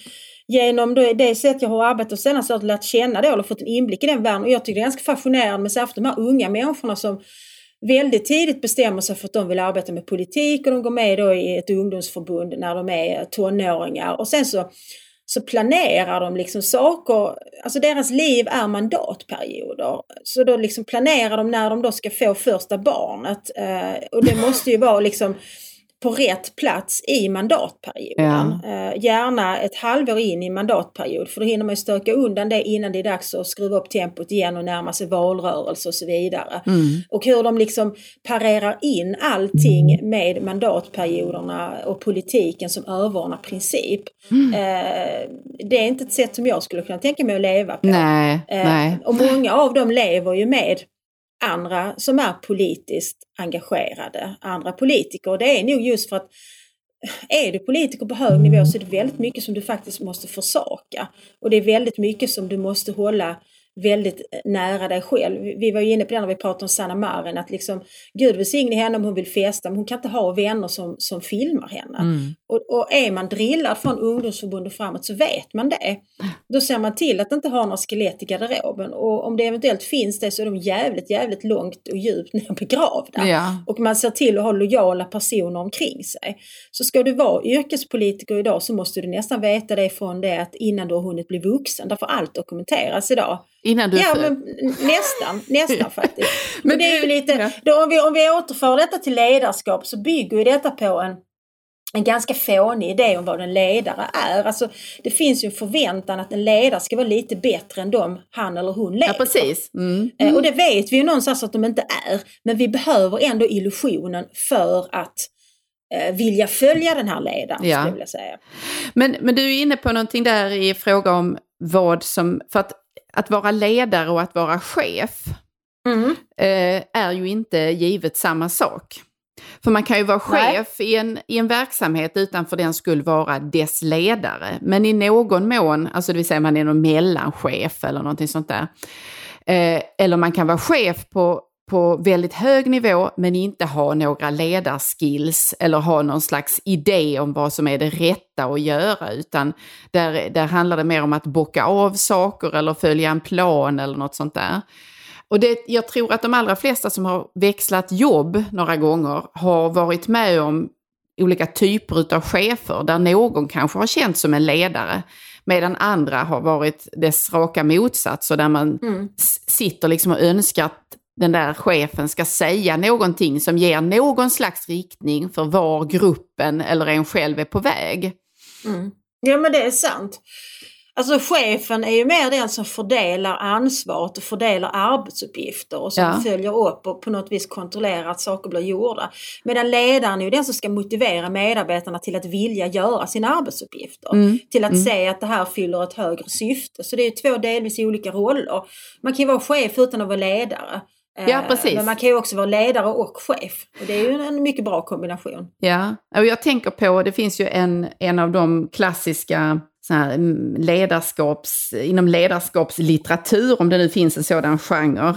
genom det sätt jag har arbetat och sen har jag lärt känna det eller fått en inblick i den världen och jag tycker det är ganska fascinerande med särskilt de här unga människorna som väldigt tidigt bestämmer sig för att de vill arbeta med politik och de går med då i ett ungdomsförbund när de är tonåringar och sen så så planerar de liksom saker, alltså deras liv är mandatperioder. Så då liksom planerar de när de då ska få första barnet. Eh, och det måste ju vara liksom på rätt plats i mandatperioden. Ja. Eh, gärna ett halvår in i mandatperiod. För då hinner man ju stöka undan det innan det är dags att skruva upp tempot igen och närma sig valrörelse och så vidare. Mm. Och hur de liksom parerar in allting med mandatperioderna och politiken som överordnad princip. Mm. Eh, det är inte ett sätt som jag skulle kunna tänka mig att leva på. Nej, eh, nej. Och många av dem lever ju med andra som är politiskt engagerade, andra politiker. Och det är nog just för att är du politiker på hög nivå så är det väldigt mycket som du faktiskt måste försaka. Och det är väldigt mycket som du måste hålla väldigt nära dig själv. Vi var ju inne på det när vi pratade om Sanna Marin, att liksom, Gud välsigne henne om hon vill festa, men hon kan inte ha vänner som, som filmar henne. Mm. Och, och är man drillad från ungdomsförbundet framåt så vet man det. Då ser man till att inte ha några skelett i garderoben, och om det eventuellt finns det så är de jävligt, jävligt långt och djupt ner begravda. Ja. Och man ser till att ha lojala personer omkring sig. Så ska du vara yrkespolitiker idag så måste du nästan veta det från det att innan du har hunnit bli vuxen, därför allt dokumenteras idag. Innan du ja, men nästan, nästan faktiskt. Men, men det är ju lite, då, om, vi, om vi återför detta till ledarskap så bygger ju detta på en, en ganska fånig idé om vad en ledare är. Alltså, det finns ju en förväntan att en ledare ska vara lite bättre än de han eller hon leder. Ja, precis. Mm. Mm. Och det vet vi ju någonstans att de inte är. Men vi behöver ändå illusionen för att vilja följa den här ledaren, ja, skulle jag vilja säga. Men, men du är inne på någonting där i fråga om vad som... För att, att vara ledare och att vara chef mm. eh, är ju inte givet samma sak. För man kan ju vara chef i en, i en verksamhet utan för den skulle vara dess ledare. Men i någon mån, alltså det vill säga man är någon mellanchef eller någonting sånt där. Eh, eller man kan vara chef på... på väldigt hög nivå men inte ha några ledarskills eller ha någon slags idé om vad som är det rätta att göra, utan där, där handlar det mer om att bocka av saker eller följa en plan eller något sånt där. Och det, jag tror att de allra flesta som har växlat jobb några gånger har varit med om olika typer av chefer där någon kanske har känt som en ledare medan andra har varit dess raka motsats, och där man mm. sitter liksom och önskar att den där chefen ska säga någonting som ger någon slags riktning för var gruppen eller en själv är på väg. Mm. Ja, men det är sant. Alltså chefen är ju mer den som fördelar ansvaret och fördelar arbetsuppgifter och som ja. följer upp och på något vis kontrollerar att saker blir gjorda. Medan ledaren är ju den som ska motivera medarbetarna till att vilja göra sina arbetsuppgifter. Mm. Till att mm. se att det här fyller ett högre syfte. Så det är ju två delvis olika roller. Man kan ju vara chef utan att vara ledare. Ja, precis. Men man kan ju också vara ledare och chef. Och det är ju en mycket bra kombination. Ja, och jag tänker på, det finns ju en, en av de klassiska så här, ledarskaps, inom ledarskapslitteratur, om det nu finns en sådan genre,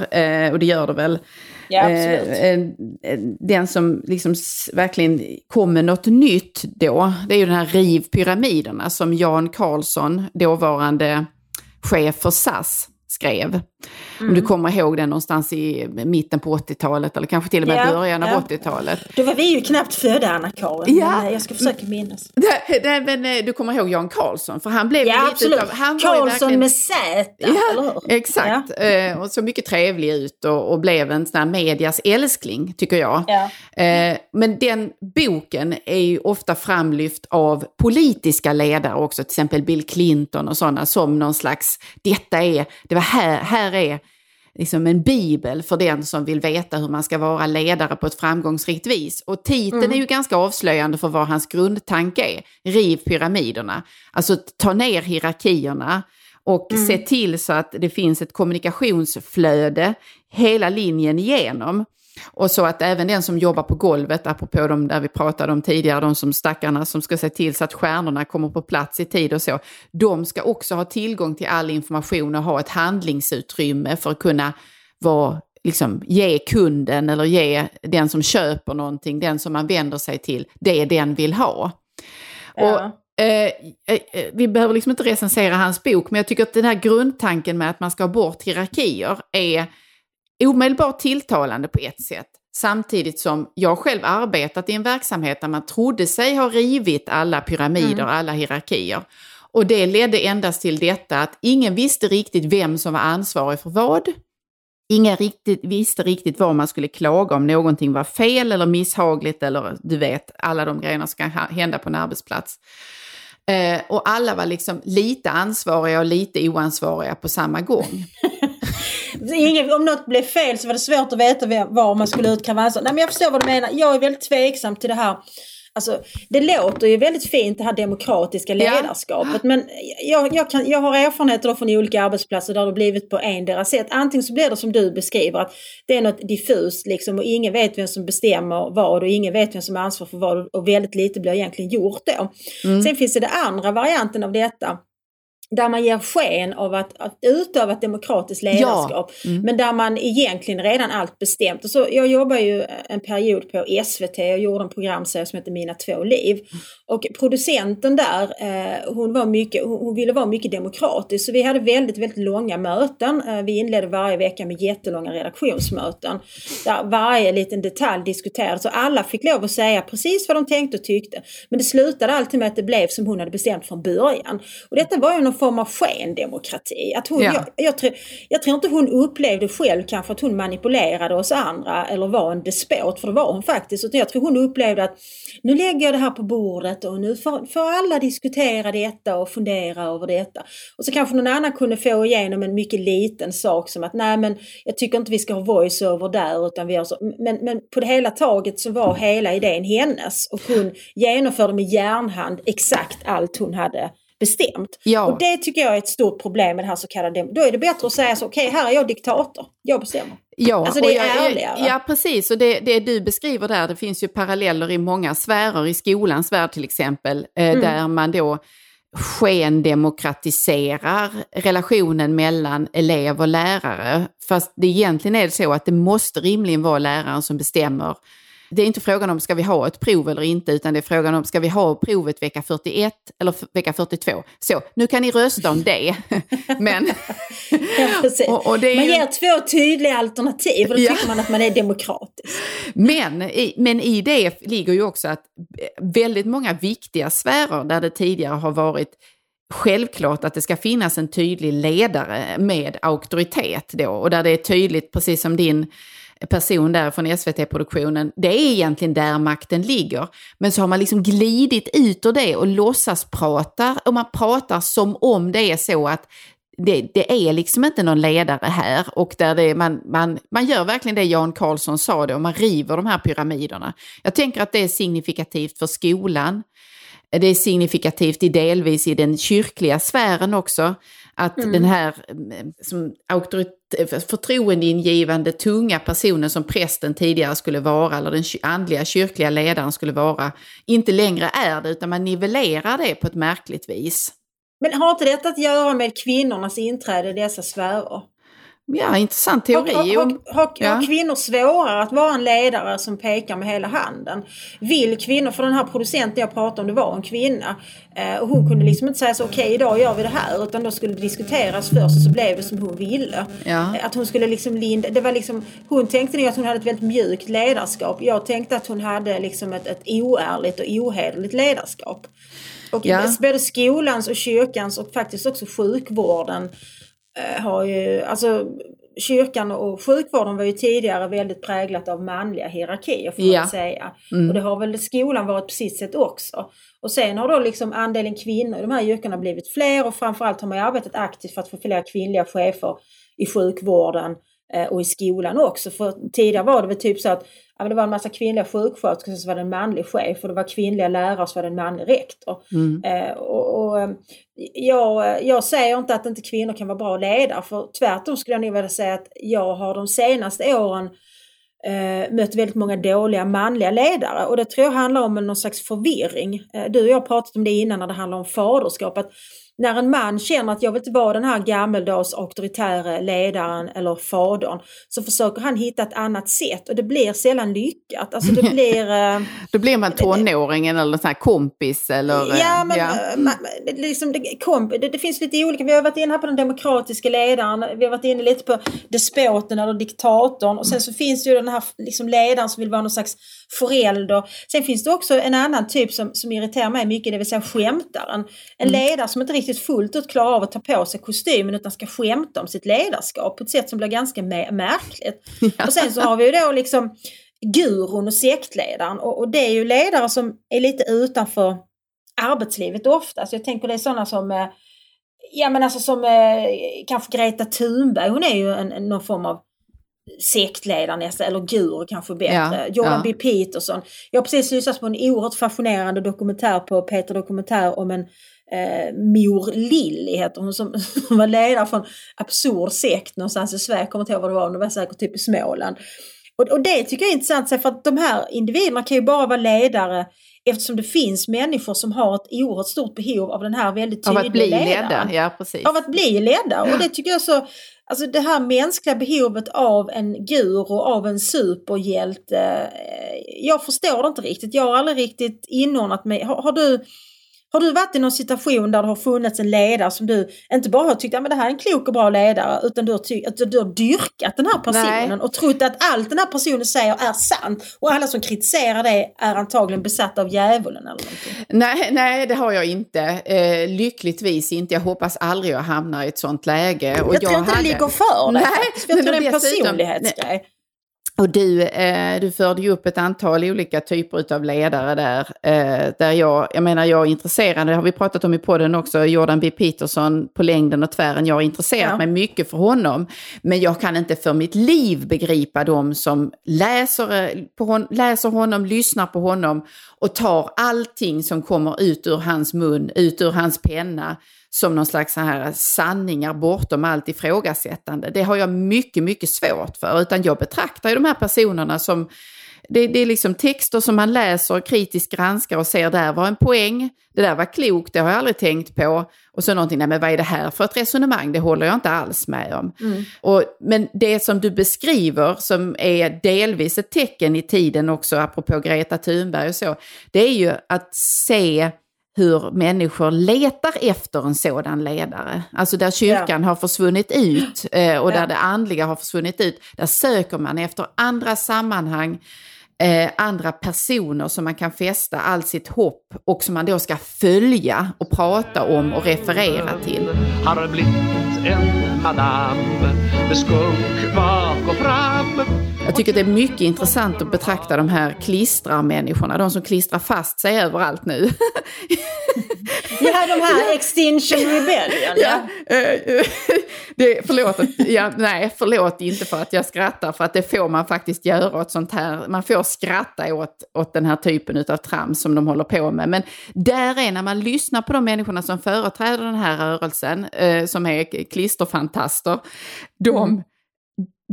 och det gör det väl. Ja, absolut. Den som liksom verkligen kom med något nytt då, det är ju den här riv pyramiderna som Jan Karlsson, dåvarande chef för S A S, skrev. Mm. Om du kommer ihåg den någonstans i mitten på åttiotalet eller kanske till och med yeah, början av yeah. åttiotalet. Då var vi ju knappt födda, Anna-Karin. Yeah. Jag ska försöka minnas. Det, det, men du kommer ihåg Jan Karlsson, för han blev ja, lite utav... Han Karlsson var verkligen, med Z, ja, eller hur? Exakt. Yeah. Och så mycket trevlig ut och, och blev en sån här medias älskling, tycker jag. Yeah. Men den boken är ju ofta framlyft av politiska ledare också, till exempel Bill Clinton och sådana, som någon slags, detta är, det var här, här är liksom en bibel för den som vill veta hur man ska vara ledare på ett framgångsrikt vis. Och titeln mm. är ju ganska avslöjande för vad hans grundtanke är. Riv pyramiderna. Alltså ta ner hierarkierna och mm. se till så att det finns ett kommunikationsflöde hela linjen igenom. Och så att även den som jobbar på golvet, apropå de där vi pratade om tidigare, de som stackarna som ska se till så att stjärnorna kommer på plats i tid och så, de ska också ha tillgång till all information och ha ett handlingsutrymme för att kunna vara, liksom, ge kunden eller ge den som köper någonting, den som man vänder sig till, det den vill ha. Ja. Och Eh, eh, vi behöver liksom inte recensera hans bok, men jag tycker att den här grundtanken med att man ska ha bort hierarkier är omedelbart tilltalande på ett sätt, samtidigt som jag själv arbetat i en verksamhet där man trodde sig ha rivit alla pyramider, mm. alla hierarkier, och det ledde endast till detta att ingen visste riktigt vem som var ansvarig för vad, ingen riktigt, visste riktigt var man skulle klaga om någonting var fel eller misshagligt eller du vet, alla de grejerna som kan hända på en arbetsplats. Eh, och alla var liksom lite ansvariga och lite oansvariga på samma gång. Ingen, om något blev fel så var det svårt att veta var man skulle utkräva ansvar. Nej, men jag förstår vad du menar. Jag är väldigt tveksam till det här. Alltså, det låter ju väldigt fint, det här demokratiska ledarskapet. Ja. Men jag, jag, kan, jag har erfarenheter från olika arbetsplatser där det har blivit på en deras sätt. Antingen så blir det som du beskriver, att det är något diffust liksom, och ingen vet vem som bestämmer vad och ingen vet vem som är ansvarig för vad, och väldigt lite blir egentligen gjort då. Mm. Sen finns det, det andra varianten av detta, där man ger sken av att, att utöva ett demokratiskt ledarskap. Ja. Mm. Men där man egentligen redan allt bestämt. Och så, jag jobbar ju en period på S V T och gjorde en programserie som heter Mina två liv. Mm. Och producenten där, eh, hon, var mycket, hon, hon ville vara mycket demokratisk. Så vi hade väldigt, väldigt långa möten. Eh, vi inledde varje vecka med jättelånga redaktionsmöten. Där varje liten detalj diskuterades. Så alla fick lov att säga precis vad de tänkte och tyckte. Men det slutade alltid med att det blev som hon hade bestämt från början. Och detta var ju någon form av skendemokrati. Att hon, ja. jag, jag, tror, jag tror inte hon upplevde själv kanske att hon manipulerade oss andra eller var en despot, för det var hon faktiskt. Utan jag tror hon upplevde att nu lägger jag det här på bordet och nu får, får alla diskutera detta och fundera över detta. Och så kanske någon annan kunde få igenom en mycket liten sak som att nej, men jag tycker inte vi ska ha voice över där, utan vi har så, men, men på det hela taget så var hela idén hennes och hon genomförde med järnhand exakt allt hon hade bestämt. Ja. Och det tycker jag är ett stort problem med det här så kallade. Då är det bättre att säga så, okej, okay, här är jag diktator. Jag bestämmer. Ja, alltså det är jag, ärligare. Ja, precis. Och det, det du beskriver där, det finns ju paralleller i många sfärer, i skolans värld till exempel, eh, mm. där man då skendemokratiserar relationen mellan elev och lärare. Fast det egentligen är det så att det måste rimligen vara läraren som bestämmer. Det är inte frågan om ska vi ha ett prov eller inte, utan det är frågan om ska vi ha provet vecka fyrtioett eller vecka fyrtiotvå. Så, nu kan ni rösta om det. Men, ja, och, och det är man ger ju två tydliga alternativ och då ja. tycker man att man är demokratisk. Men i, men i det ligger ju också att väldigt många viktiga sfärer där det tidigare har varit självklart att det ska finnas en tydlig ledare med auktoritet då, och där det är tydligt, precis som din person där från S V T-produktionen, det är egentligen där makten ligger. Men så har man liksom glidit ut ur det och låtsas pratar, och man pratar som om det är så att det, det är liksom inte någon ledare här, och där det, man, man, man gör verkligen det Jan Karlsson sa då, och man river de här pyramiderna. Jag tänker att det är signifikativt för skolan. Det är signifikativt i delvis i den kyrkliga sfären också. Att mm. den här som auktorit- förtroendeingivande tunga personen som prästen tidigare skulle vara, eller den andliga kyrkliga ledaren skulle vara, inte längre är det, utan man nivellerar det på ett märkligt vis. Men har inte detta att göra med kvinnornas inträde i dessa sfärer? Ja, intressant teori. Har, har, har, har, ja. har kvinnor svårare att vara en ledare som pekar med hela handen? Vill kvinnor, för den här producenten jag pratade om, det var en kvinna. Eh, och hon kunde liksom inte säga så, okej, okay, idag gör vi det här. Utan då skulle det diskuteras först och så blev det som hon ville. Ja. Att hon skulle liksom linda, det var liksom, hon tänkte nog att hon hade ett väldigt mjukt ledarskap. Jag tänkte att hon hade liksom ett, ett oärligt och ohederligt ledarskap. Och ja. både skolans och kyrkans och faktiskt också sjukvården har ju, alltså kyrkan och sjukvården var ju tidigare väldigt präglat av manliga hierarkier, får man ja. säga. Mm. Och det har väl skolan varit på sitt sätt också. Och sen har då liksom andelen kvinnor i de här yrkena blivit fler, och framförallt har man arbetat aktivt för att få fler kvinnliga chefer i sjukvården och i skolan också. För tidigare var det väl typ så att ja, det var en massa kvinnliga sjuksköterskor, så var det en manlig chef, och det var kvinnliga lärare, så var det en manlig rektor. Mm. Eh, och, och, jag, jag säger inte att inte kvinnor kan vara bra ledare, för tvärtom skulle jag nog vilja säga att jag har de senaste åren eh, mött väldigt många dåliga manliga ledare, och det tror jag handlar om någon slags förvirring. Eh, du och jag har pratat om det innan när det handlar om faderskap, att när en man känner att jag vill inte vara den här gammeldags auktoritära ledaren eller fadern, så försöker han hitta ett annat sätt, och det blir sällan lyckat. Alltså det blir då blir man tonåringen eller sån här kompis eller ja, men ja. Man, liksom, det, komp, det, det finns lite olika. Vi har varit inne här på den demokratiska ledaren, vi har varit inne lite på despoten eller diktatorn, och sen så finns det ju den här liksom ledaren som vill vara någon slags förälder. Sen finns det också en annan typ som, som irriterar mig mycket, det vill säga skämtaren. En mm. ledare som inte riktigt fullt ut klara av att ta på sig kostymen, utan ska skämta om sitt ledarskap på ett sätt som blir ganska märkligt. Ja. Och sen så har vi ju då liksom gurun och sektledaren, och, och det är ju ledare som är lite utanför arbetslivet ofta. Så jag tänker det är sådana som ja men alltså som kanske Greta Thunberg, hon är ju en, någon form av sektledare nästan, eller gur kanske bättre. Ja, Jordan ja. B. Peterson. Jag har precis lyssnat på en oerhört fascinerande dokumentär på Peter Dokumentär om en Eh, Mor Lilly heter hon, som, som var ledare från absurd sekt någonstans i Sverige, kommer inte ihåg vad det var, det var säkert typ i Småland, och, och det tycker jag är intressant, för att de här individerna kan ju bara vara ledare eftersom det finns människor som har ett oerhört stort behov av den här väldigt tydliga ledaren. Av att bli ledaren. ledare, ja precis. Av att bli ledare, och det tycker jag så, alltså det här mänskliga behovet av en gur och av en superhjälte, jag förstår det inte riktigt, jag har aldrig riktigt inordnat mig. Har, har du... Har du varit i någon situation där det har funnits en ledare som du inte bara har tyckt att ja, det här är en klok och bra ledare, utan du har, ty- att du har dyrkat den här personen? Nej. Och trott att allt den här personen säger är sant och alla som kritiserar det är antagligen besatta av djävulen eller någonting? Nej, nej det har jag inte. Eh, lyckligtvis inte. Jag hoppas aldrig jag hamnar i ett sånt läge. Och jag, jag tror jag inte hade... det ligger för dig. Jag tror det är en personlighetsgrej. Och du, eh, du förde ju upp ett antal olika typer av ledare där. Eh, där jag, jag menar, jag är intresserad, det har vi pratat om i podden också, Jordan B. Peterson på längden och tvären. Jag har intresserat ja. mig mycket för honom. Men jag kan inte för mitt liv begripa dem som läser, på hon, läser honom, lyssnar på honom och tar allting som kommer ut ur hans mun, ut ur hans penna, som någon slags så här sanningar bortom allt ifrågasättande. Det har jag mycket, mycket svårt för. Utan jag betraktar ju de här personerna som... Det, det är liksom texter som man läser och kritiskt granskar och ser, där var en poäng, det där var klokt, det har jag aldrig tänkt på. Och så någonting, nej men vad är det här för ett resonemang? Det håller jag inte alls med om. Mm. Och, men det som du beskriver som är delvis ett tecken i tiden också, apropå Greta Thunberg och så, det är ju att se... hur människor letar efter en sådan ledare. Alltså där kyrkan ja. har försvunnit ut eh, och ja. där det andliga har försvunnit ut. Där söker man efter andra sammanhang, eh, andra personer som man kan fästa allt sitt hopp och som man då ska följa och prata om och referera till. Har blivit en madame med skunk bak och fram. Jag tycker det är mycket intressant att betrakta de här klistrarmänniskorna. De som klistrar fast sig överallt nu. Ja, de här Extinction Rebellion. Ja, det, förlåt, ja, nej, förlåt inte för att jag skrattar. För att det får man faktiskt göra åt sånt här. Man får skratta åt, åt den här typen av trams som de håller på med. Men där är när man lyssnar på de människorna som företräder den här rörelsen. Som är klisterfantaster. De,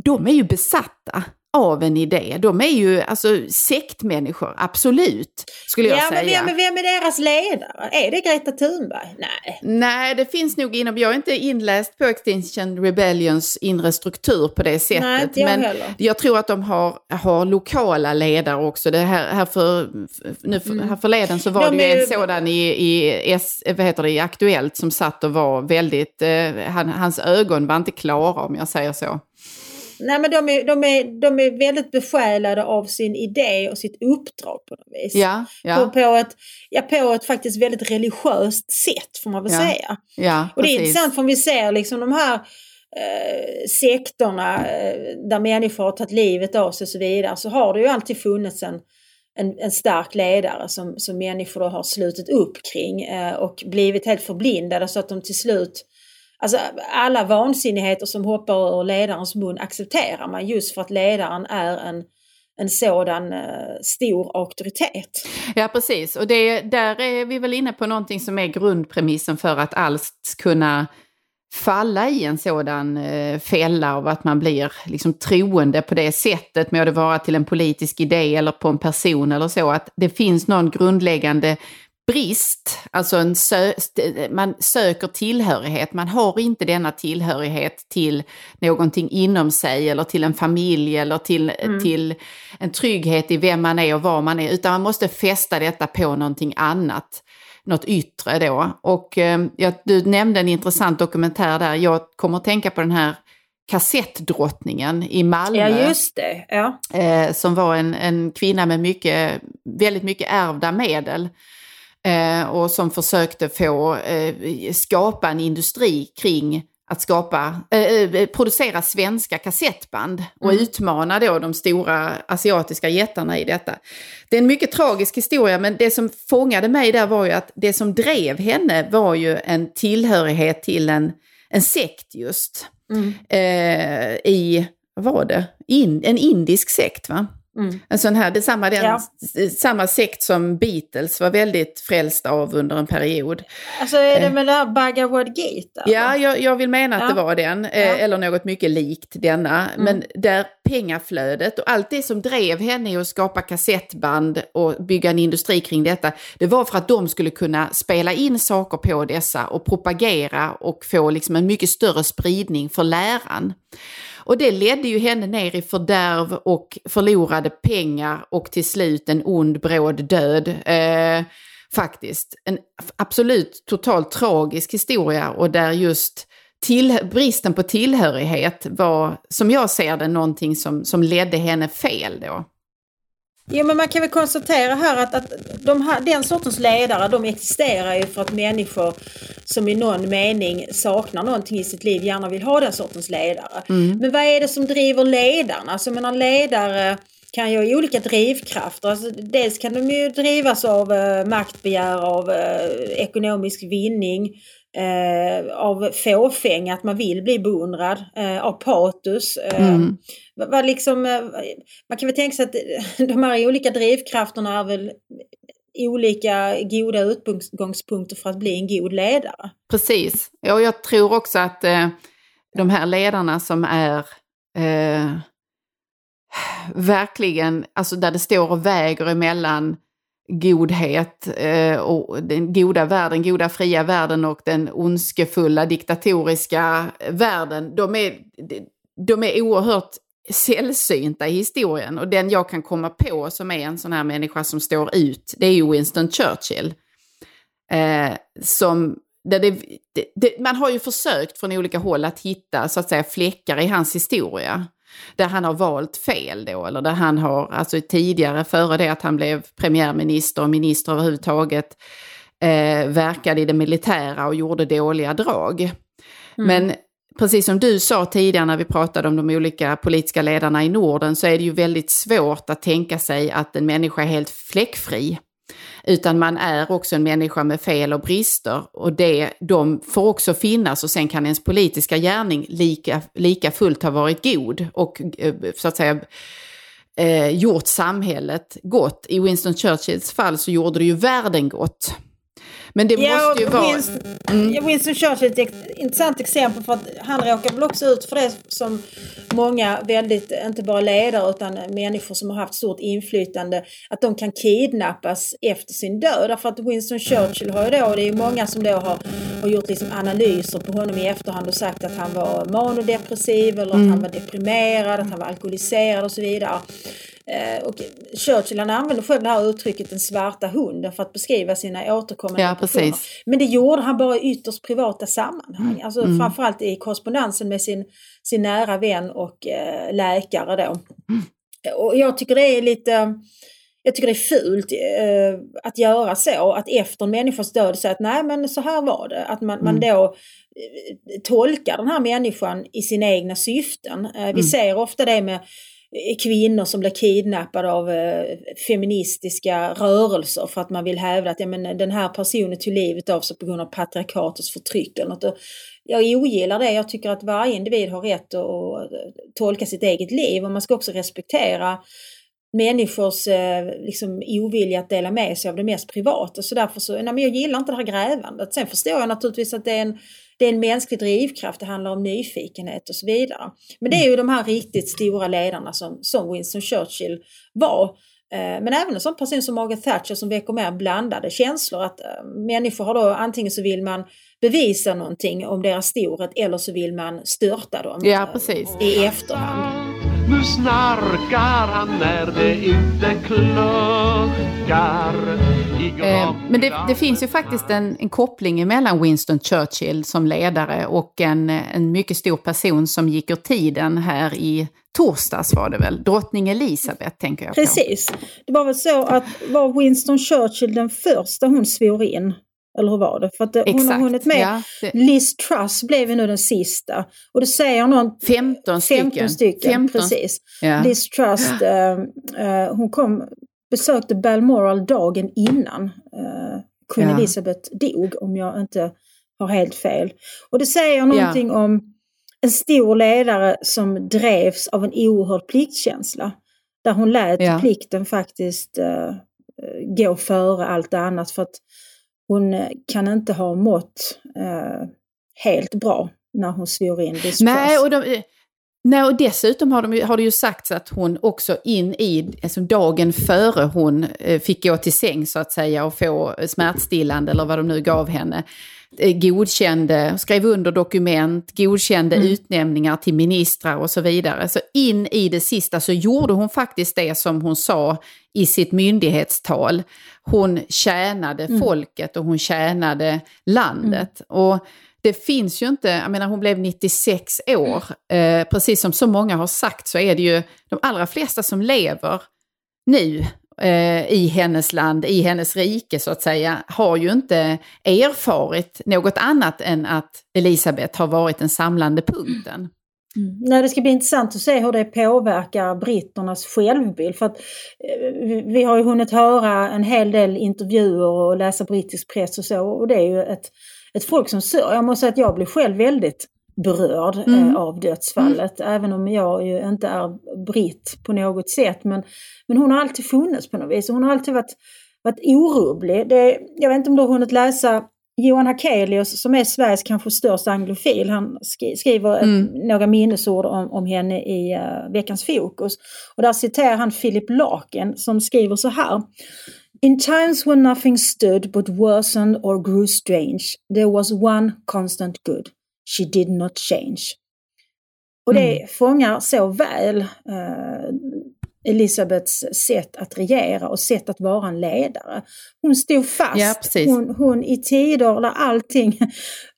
de är ju besatta av en idé. De är ju alltså sektmänniskor, absolut, skulle jag ja, säga. Ja, men vem är deras ledare? Är det Greta Thunberg? Nej. Nej, det finns nog inom, jag är inte inläst på Extinction Rebellions inre struktur på det sättet. Nej, inte jag men heller. Jag tror att de har, har lokala ledare också. Det här, här, för, nu, mm. här förleden så var de det ju en sådan i, i, vad heter det, i Aktuellt som satt och var väldigt, eh, han, hans ögon var inte klara om jag säger så. Nej, men de är, de, är, de är väldigt besjälade av sin idé och sitt uppdrag på något vis. Ja, ja. På, på, ett, ja, på ett faktiskt väldigt religiöst sätt får man väl ja, säga. Ja, och det är intressant för vi ser liksom de här eh, sektorna eh, där människor har tagit livet av sig och så vidare, så har det ju alltid funnits en, en, en stark ledare som, som människor då har slutit upp kring eh, och blivit helt förblindade så att de till slut... Alltså alla vansinnigheter som hoppar ur ledarens mun accepterar man just för att ledaren är en, en sådan eh, stor auktoritet. Ja precis, och det, där är vi väl inne på någonting som är grundpremissen för att alls kunna falla i en sådan eh, fälla av att man blir liksom troende på det sättet, med att vara till en politisk idé eller på en person eller så, att det finns någon grundläggande brist, alltså en sö- st- man söker tillhörighet, man har inte denna tillhörighet till någonting inom sig eller till en familj eller till, mm. till en trygghet i vem man är och var man är, utan man måste fästa detta på någonting annat, något yttre då. Och eh, jag, du nämnde en intressant dokumentär där, jag kommer att tänka på den här kassettdrottningen i Malmö. Ja, just det. Ja. Eh, som var en, en kvinna med mycket, väldigt mycket ärvda medel. Och som försökte få skapa en industri kring att skapa, äh, producera svenska kassettband och mm. utmana då de stora asiatiska jättarna i detta. Det är en mycket tragisk historia, men det som fångade mig där var ju att det som drev henne var ju en tillhörighet till en, en sekt just. Mm. Eh, i, vad var det? In, en indisk sekt va? Mm. En sån här, det är samma, den, ja. samma sekt som Beatles var väldigt frälst av under en period. Alltså är det med det här Baggaward-gate? Ja, jag, jag vill mena att ja. det var den. Ja. Eller något mycket likt denna. Mm. Men där pengaflödet och allt det som drev henne att skapa kassettband och bygga en industri kring detta, det var för att de skulle kunna spela in saker på dessa och propagera och få liksom en mycket större spridning för läran. Och det ledde ju henne ner i fördärv och förlorade pengar och till slut en ond bråd död. Eh, faktiskt en absolut totalt tragisk historia, och där just till, bristen på tillhörighet var, som jag ser det, någonting som, som ledde henne fel då. Jo, men man kan väl konstatera här att, att de här, den sortens ledare, de existerar ju för att människor som i någon mening saknar någonting i sitt liv gärna vill ha den sortens ledare. Mm. Men vad är det som driver ledarna? Alltså, menar, ledare kan ju ha olika drivkrafter. Alltså, dels kan de ju drivas av eh, maktbegär, av eh, ekonomisk vinning, eh, av fåfäng, att man vill bli beundrad, eh, av patos. Eh, mm. Vad liksom, man kan väl tänka sig att de här olika drivkrafterna är väl olika goda utgångspunkter för att bli en god ledare. Precis. Och jag tror också att eh, de här ledarna som är eh, verkligen, alltså där det står och väger emellan godhet eh, och den goda världen, goda fria världen och den ondskefulla diktatoriska världen, de är, de är oerhört sällsynta i historien, och den jag kan komma på som är en sån här människa som står ut, det är ju Winston Churchill. Eh, som, där det, det, det, man har ju försökt från olika håll att hitta, så att säga, fläckar i hans historia där han har valt fel då, eller där han har, alltså tidigare, före det att han blev premiärminister och minister överhuvudtaget, eh, verkade i det militära och gjorde dåliga drag. Mm. Men precis som du sa tidigare när vi pratade om de olika politiska ledarna i Norden, så är det ju väldigt svårt att tänka sig att en människa är helt fläckfri. Utan man är också en människa med fel och brister, och det, de får också finnas, och sen kan ens politiska gärning lika, lika fullt ha varit god och så att säga eh, gjort samhället gott. I Winston Churchills fall så gjorde det ju världen gott. Men det ja, måste ju vara... Winston, mm. Winston Churchill är ett intressant exempel, för att han råkar väl också ut för det som många väldigt, inte bara ledare utan människor som har haft stort inflytande, att de kan kidnappas efter sin död. Därför att Winston Churchill har ju då, och det är många som då har, har gjort liksom analyser på honom i efterhand och sagt att han var manodepressiv, eller mm. att han var deprimerad, att han var alkoholiserad och så vidare. Och Churchill, han använde själv det här uttrycket den svarta hunden för att beskriva sina återkommande ja, personer. Men det gjorde han bara i ytterst privata sammanhang. Mm. Alltså mm. framförallt i korrespondensen med sin, sin nära vän och eh, läkare då. Mm. Och jag tycker det är lite... Jag tycker det är fult eh, att göra så, att efter en människors död säga att nej, men så här var det. Att man, mm. man då eh, tolkar den här människan i sina egna syften. Eh, vi mm. ser ofta det med kvinnor som blir kidnappade av eh, feministiska rörelser för att man vill hävda att ja, men den här personen tog livet av sig på grund av patriarkatets förtryck eller något. Jag ogillar det. Jag tycker att varje individ har rätt att, att tolka sitt eget liv, och man ska också respektera människors eh, liksom, ovilja att dela med sig av det mest privata. Så därför så, nej, men jag gillar inte det här grävandet. Sen förstår jag naturligtvis att det är en Det är en mänsklig drivkraft, det handlar om nyfikenhet och så vidare. Men det är ju de här riktigt stora ledarna som, som Winston Churchill var. Men även en sån person som Margaret Thatcher som väcker mer blandade känslor. Att människor har då, antingen så vill man bevisa någonting om deras storhet, eller så vill man störta dem ja, precis. i efterhand. Nu snarkar han när det inte kluckar. Eh, men det, det finns ju faktiskt en, en koppling mellan Winston Churchill som ledare och en, en mycket stor person som gick ur tiden här i torsdags var det väl. Drottning Elisabeth tänker jag på. Precis. Det var väl så att var Winston Churchill den första hon svor in? Eller hur var det? För att hon Exakt. har hunnit med. Ja, det... Liz Truss blev ju nu den sista. Och det säger någon... femton stycken. femton stycken, femton. Precis. Ja. Liz Truss, ja. eh, hon kom, besökte Balmoral dagen innan eh, Queen ja. Elizabeth dog, om jag inte har helt fel. Och det säger någonting ja. om en stor ledare som drevs av en oerhörd pliktkänsla. Där hon lät ja. plikten faktiskt uh, gå före allt annat. För att hon kan inte ha mått uh, helt bra när hon svor in Liz Truss. Nej, och de... Nej, och dessutom har, de, har det ju sagts att hon också in i, alltså dagen före hon fick gå till säng så att säga och få smärtstillande eller vad de nu gav henne, godkände, skrev under dokument, godkände mm. utnämningar till ministrar och så vidare. Så in i det sista så gjorde hon faktiskt det som hon sa i sitt myndighetstal. Hon tjänade mm. folket och hon tjänade landet. Mm. Och det finns ju inte, jag menar hon blev nittiosex år, eh, precis som så många har sagt så är det ju de allra flesta som lever nu eh, i hennes land, i hennes rike så att säga, har ju inte erfarit något annat än att Elisabeth har varit den samlande punkten. Mm. Nej, det ska bli intressant att se hur det påverkar britternas självbild för att eh, vi har ju hunnit höra en hel del intervjuer och läsa brittisk press och så och det är ju ett Ett folk som sör. Jag måste säga att jag blir själv väldigt berörd mm. eh, av dödsfallet. Mm. Även om jag ju inte är britt på något sätt. Men, men hon har alltid funnits på något vis. Hon har alltid varit, varit orubblig. Det, jag vet inte om du har hunnit läsa Johan Hakelius som är Sveriges kanske största anglofil. Han skri, skriver mm. ett, några minnesord om, om henne i uh, veckans fokus. Och där citerar han Philip Larkin som skriver så här. In times when nothing stood but worsened or grew strange, there was one constant good. She did not change. Och det mm. fångar så väl eh, Elisabeths sätt att regera och sätt att vara en ledare. Hon stod fast. Ja, hon, hon i tider där allting,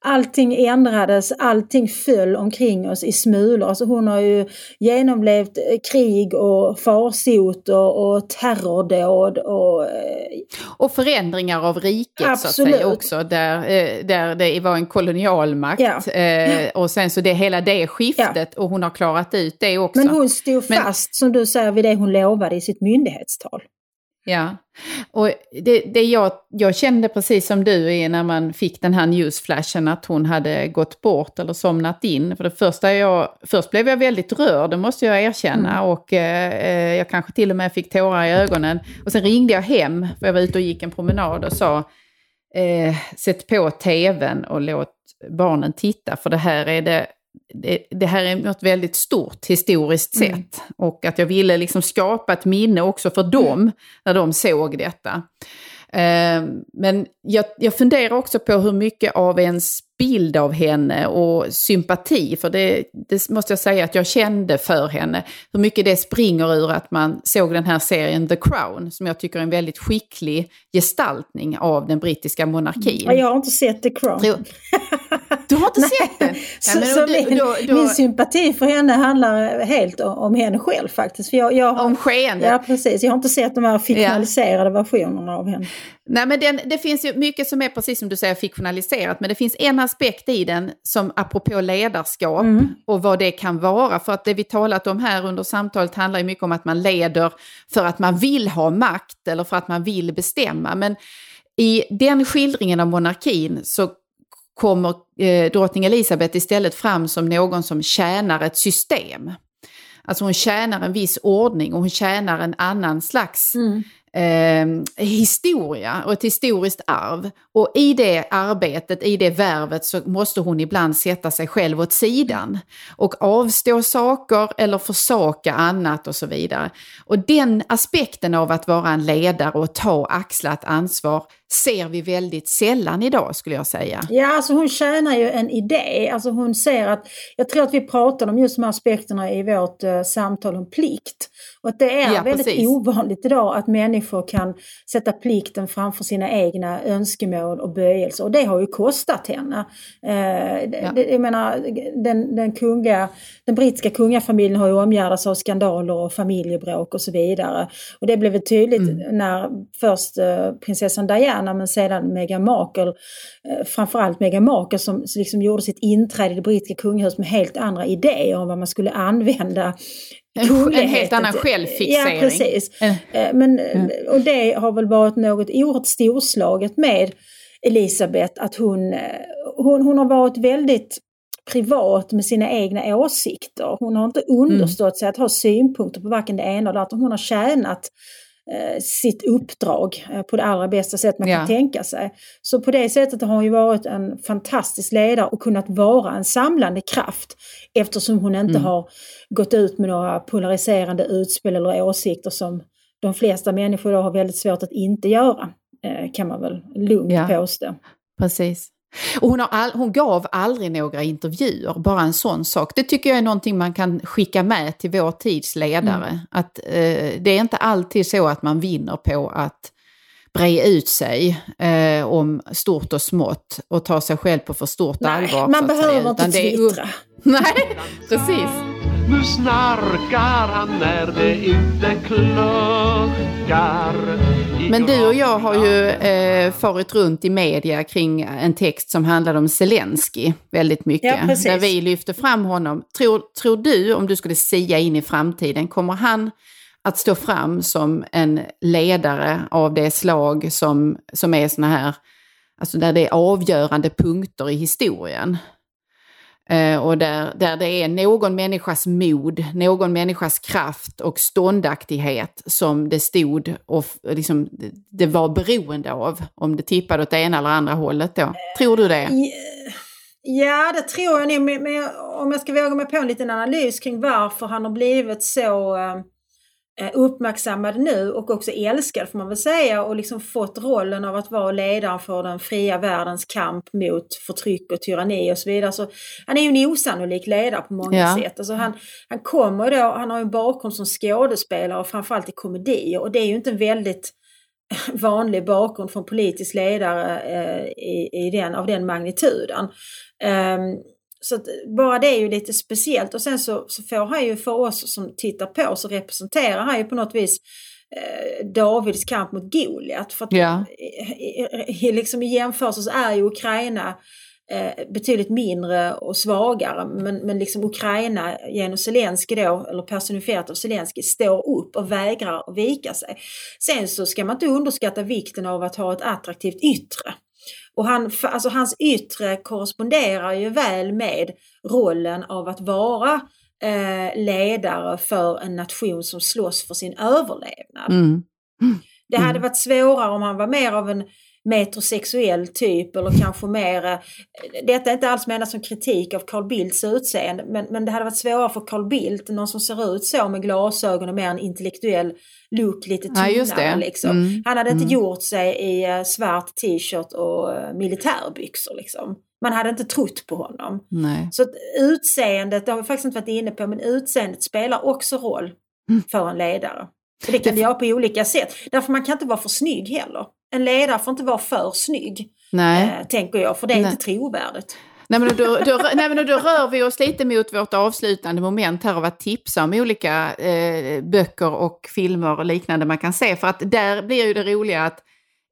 allting ändrades, allting föll omkring oss i smulor. Alltså hon har ju genomlevt krig och farsot och, och terrordåd. Och, och förändringar av riket absolut. Så att säga också. Där, där det var en kolonialmakt. Ja. Eh, och sen så det hela det skiftet ja. Och hon har klarat ut det också. Men hon stod fast Men... som du säger vid det hon lovade i sitt myndighetstal. Ja, och det, det jag, jag kände precis som du är när man fick den här newsflashen att hon hade gått bort eller somnat in. För det första jag, först blev jag väldigt rörd, det måste jag erkänna. Mm. Och eh, jag kanske till och med fick tårar i ögonen. Och sen ringde jag hem, för jag var ute och gick en promenad och sa eh, sätt på tvn och låt barnen titta. För det här är det. Det, det här är något väldigt stort historiskt sett. Mm. Och att jag ville liksom skapa ett minne också för dem mm. när de såg detta. Eh, men jag, jag funderar också på hur mycket av ens bild av henne och sympati, för det, det måste jag säga att jag kände för henne, hur mycket det springer ur att man såg den här serien The Crown, som jag tycker är en väldigt skicklig gestaltning av den brittiska monarkin. Mm. Jag har inte sett The Crown. Jo. Du har inte sett den? Så, ja, så du, min, då, då... min sympati för henne handlar helt om, om henne själv faktiskt. För jag, jag har, om skeendet? Ja, precis. Jag har inte sett de här fiktionaliserade ja. versionerna av henne. Nej, men den, det finns ju mycket som är precis som du säger fiktionaliserat, men det finns en aspekt i den som apropå ledarskap mm. och vad det kan vara, för att det vi talat om här under samtalet handlar ju mycket om att man leder för att man vill ha makt eller för att man vill bestämma, men i den skildringen av monarkin så kommer eh, drottning Elisabeth istället fram som någon som tjänar ett system. Alltså hon tjänar en viss ordning och hon tjänar en annan slags mm. eh, historia och ett historiskt arv. Och i det arbetet, i det värvet så måste hon ibland sätta sig själv åt sidan. Och avstå saker eller försaka annat och så vidare. Och den aspekten av att vara en ledare och ta axlat ansvar ser vi väldigt sällan idag skulle jag säga. Ja, alltså hon tjänar ju en idé. Alltså hon ser att, jag tror att vi pratar om just de här aspekterna i vårt uh, samtal om plikt. Och att det är ja, väldigt precis. ovanligt idag att människor kan sätta plikten framför sina egna önskemål och böjelser. Och det har ju kostat henne. Uh, det, ja. det, jag menar, den, den, kunga, den brittiska kungafamiljen har ju omgärdats av skandaler och familjebråk och så vidare. Och det blev väl tydligt mm. när först uh, prinsessan Diana, men sedan Megamaker, framförallt Megamaker som liksom gjorde sitt inträde i det brittiska kungahuset med helt andra idéer om vad man skulle använda. En, en helt annan självfixering. Ja, precis. Mm. Men, och det har väl varit något oerhört storslaget med Elisabeth, att hon, hon, hon har varit väldigt privat med sina egna åsikter. Hon har inte understått mm. sig att ha synpunkter på varken det ena eller att hon har tjänat eh, sitt uppdrag eh, på det allra bästa sätt man ja. kan tänka sig. Så på det sättet har hon ju varit en fantastisk ledare och kunnat vara en samlande kraft eftersom hon inte mm. har gått ut med några polariserande utspel eller åsikter som de flesta människor då har väldigt svårt att inte göra, eh, kan man väl lugnt ja. påstå. Precis. Och hon, har all, hon gav aldrig några intervjuer, bara en sån sak. Det tycker jag är någonting man kan skicka med till vår tidsledare. Mm. Att, eh, det är inte alltid så att man vinner på att bre ut sig eh, om stort och smått och ta sig själv på för stort Nej, allvar. Man behöver inte twittra. Är... Nej, precis. Nu snarkar han när det inte kluckar. Men du och jag har ju eh, farit runt i media kring en text som handlade om Zelensky väldigt mycket. Ja, där vi lyfter fram honom. Tror, tror du, om du skulle sia in i framtiden, kommer han att stå fram som en ledare av det slag som, som är såna här, alltså där det är avgörande punkter i historien? Och där, där det är någon människas mod, någon människas kraft och ståndaktighet som det stod och liksom det var beroende av om det tippade åt det ena eller andra hållet då. Tror du det? Ja, det tror jag. Men, men om jag ska våga mig på en liten analys kring varför han har blivit så uppmärksammad nu och också älskad får man väl säga och liksom fått rollen av att vara ledare för den fria världens kamp mot förtryck och tyranni och så vidare. Så han är ju en osannolik ledare på många ja. sätt. Alltså han, han kommer då, han har ju en bakgrund som skådespelare och framförallt i komedier och det är ju inte en väldigt vanlig bakgrund från politisk ledare eh, i, i den, av den magnituden. Um, Så bara det är ju lite speciellt och sen så, så får han ju för oss som tittar på så representerar han ju på något vis eh, Davids kamp mot Goliat. För att yeah. i, i, liksom i jämförelse så är ju Ukraina eh, betydligt mindre och svagare men, men liksom Ukraina genom Zelensky då, eller personifierat av Zelensky, står upp och vägrar att vika sig. Sen så ska man inte underskatta vikten av att ha ett attraktivt yttre. Och han, alltså hans yttre korresponderar ju väl med rollen av att vara eh, ledare för en nation som slåss för sin överlevnad. Mm. Mm. Det hade varit svårare om han var mer av en metrosexuell typ eller kanske mer, detta är inte alls menat som kritik av Carl Bildts utseende, men, men det hade varit svårare för Carl Bildt, någon som ser ut så med glasögon och mer en intellektuell look, lite tunnare ja, liksom. Mm. Han hade inte mm. gjort sig i svart t-shirt och militärbyxor liksom. Man hade inte trott på honom. Nej. Så utseendet, det har vi faktiskt inte varit inne på, men utseendet spelar också roll mm. för en ledare. För det kan det göra på olika sätt. Därför man kan inte vara för snygg heller. En ledare får inte vara för snygg, nej. Eh, tänker jag, för det är nej. inte trovärdigt. Nej men, då, då, nej men då rör vi oss lite mot vårt avslutande moment här av att tipsa om olika eh, böcker och filmer och liknande man kan se. För att där blir ju det roliga att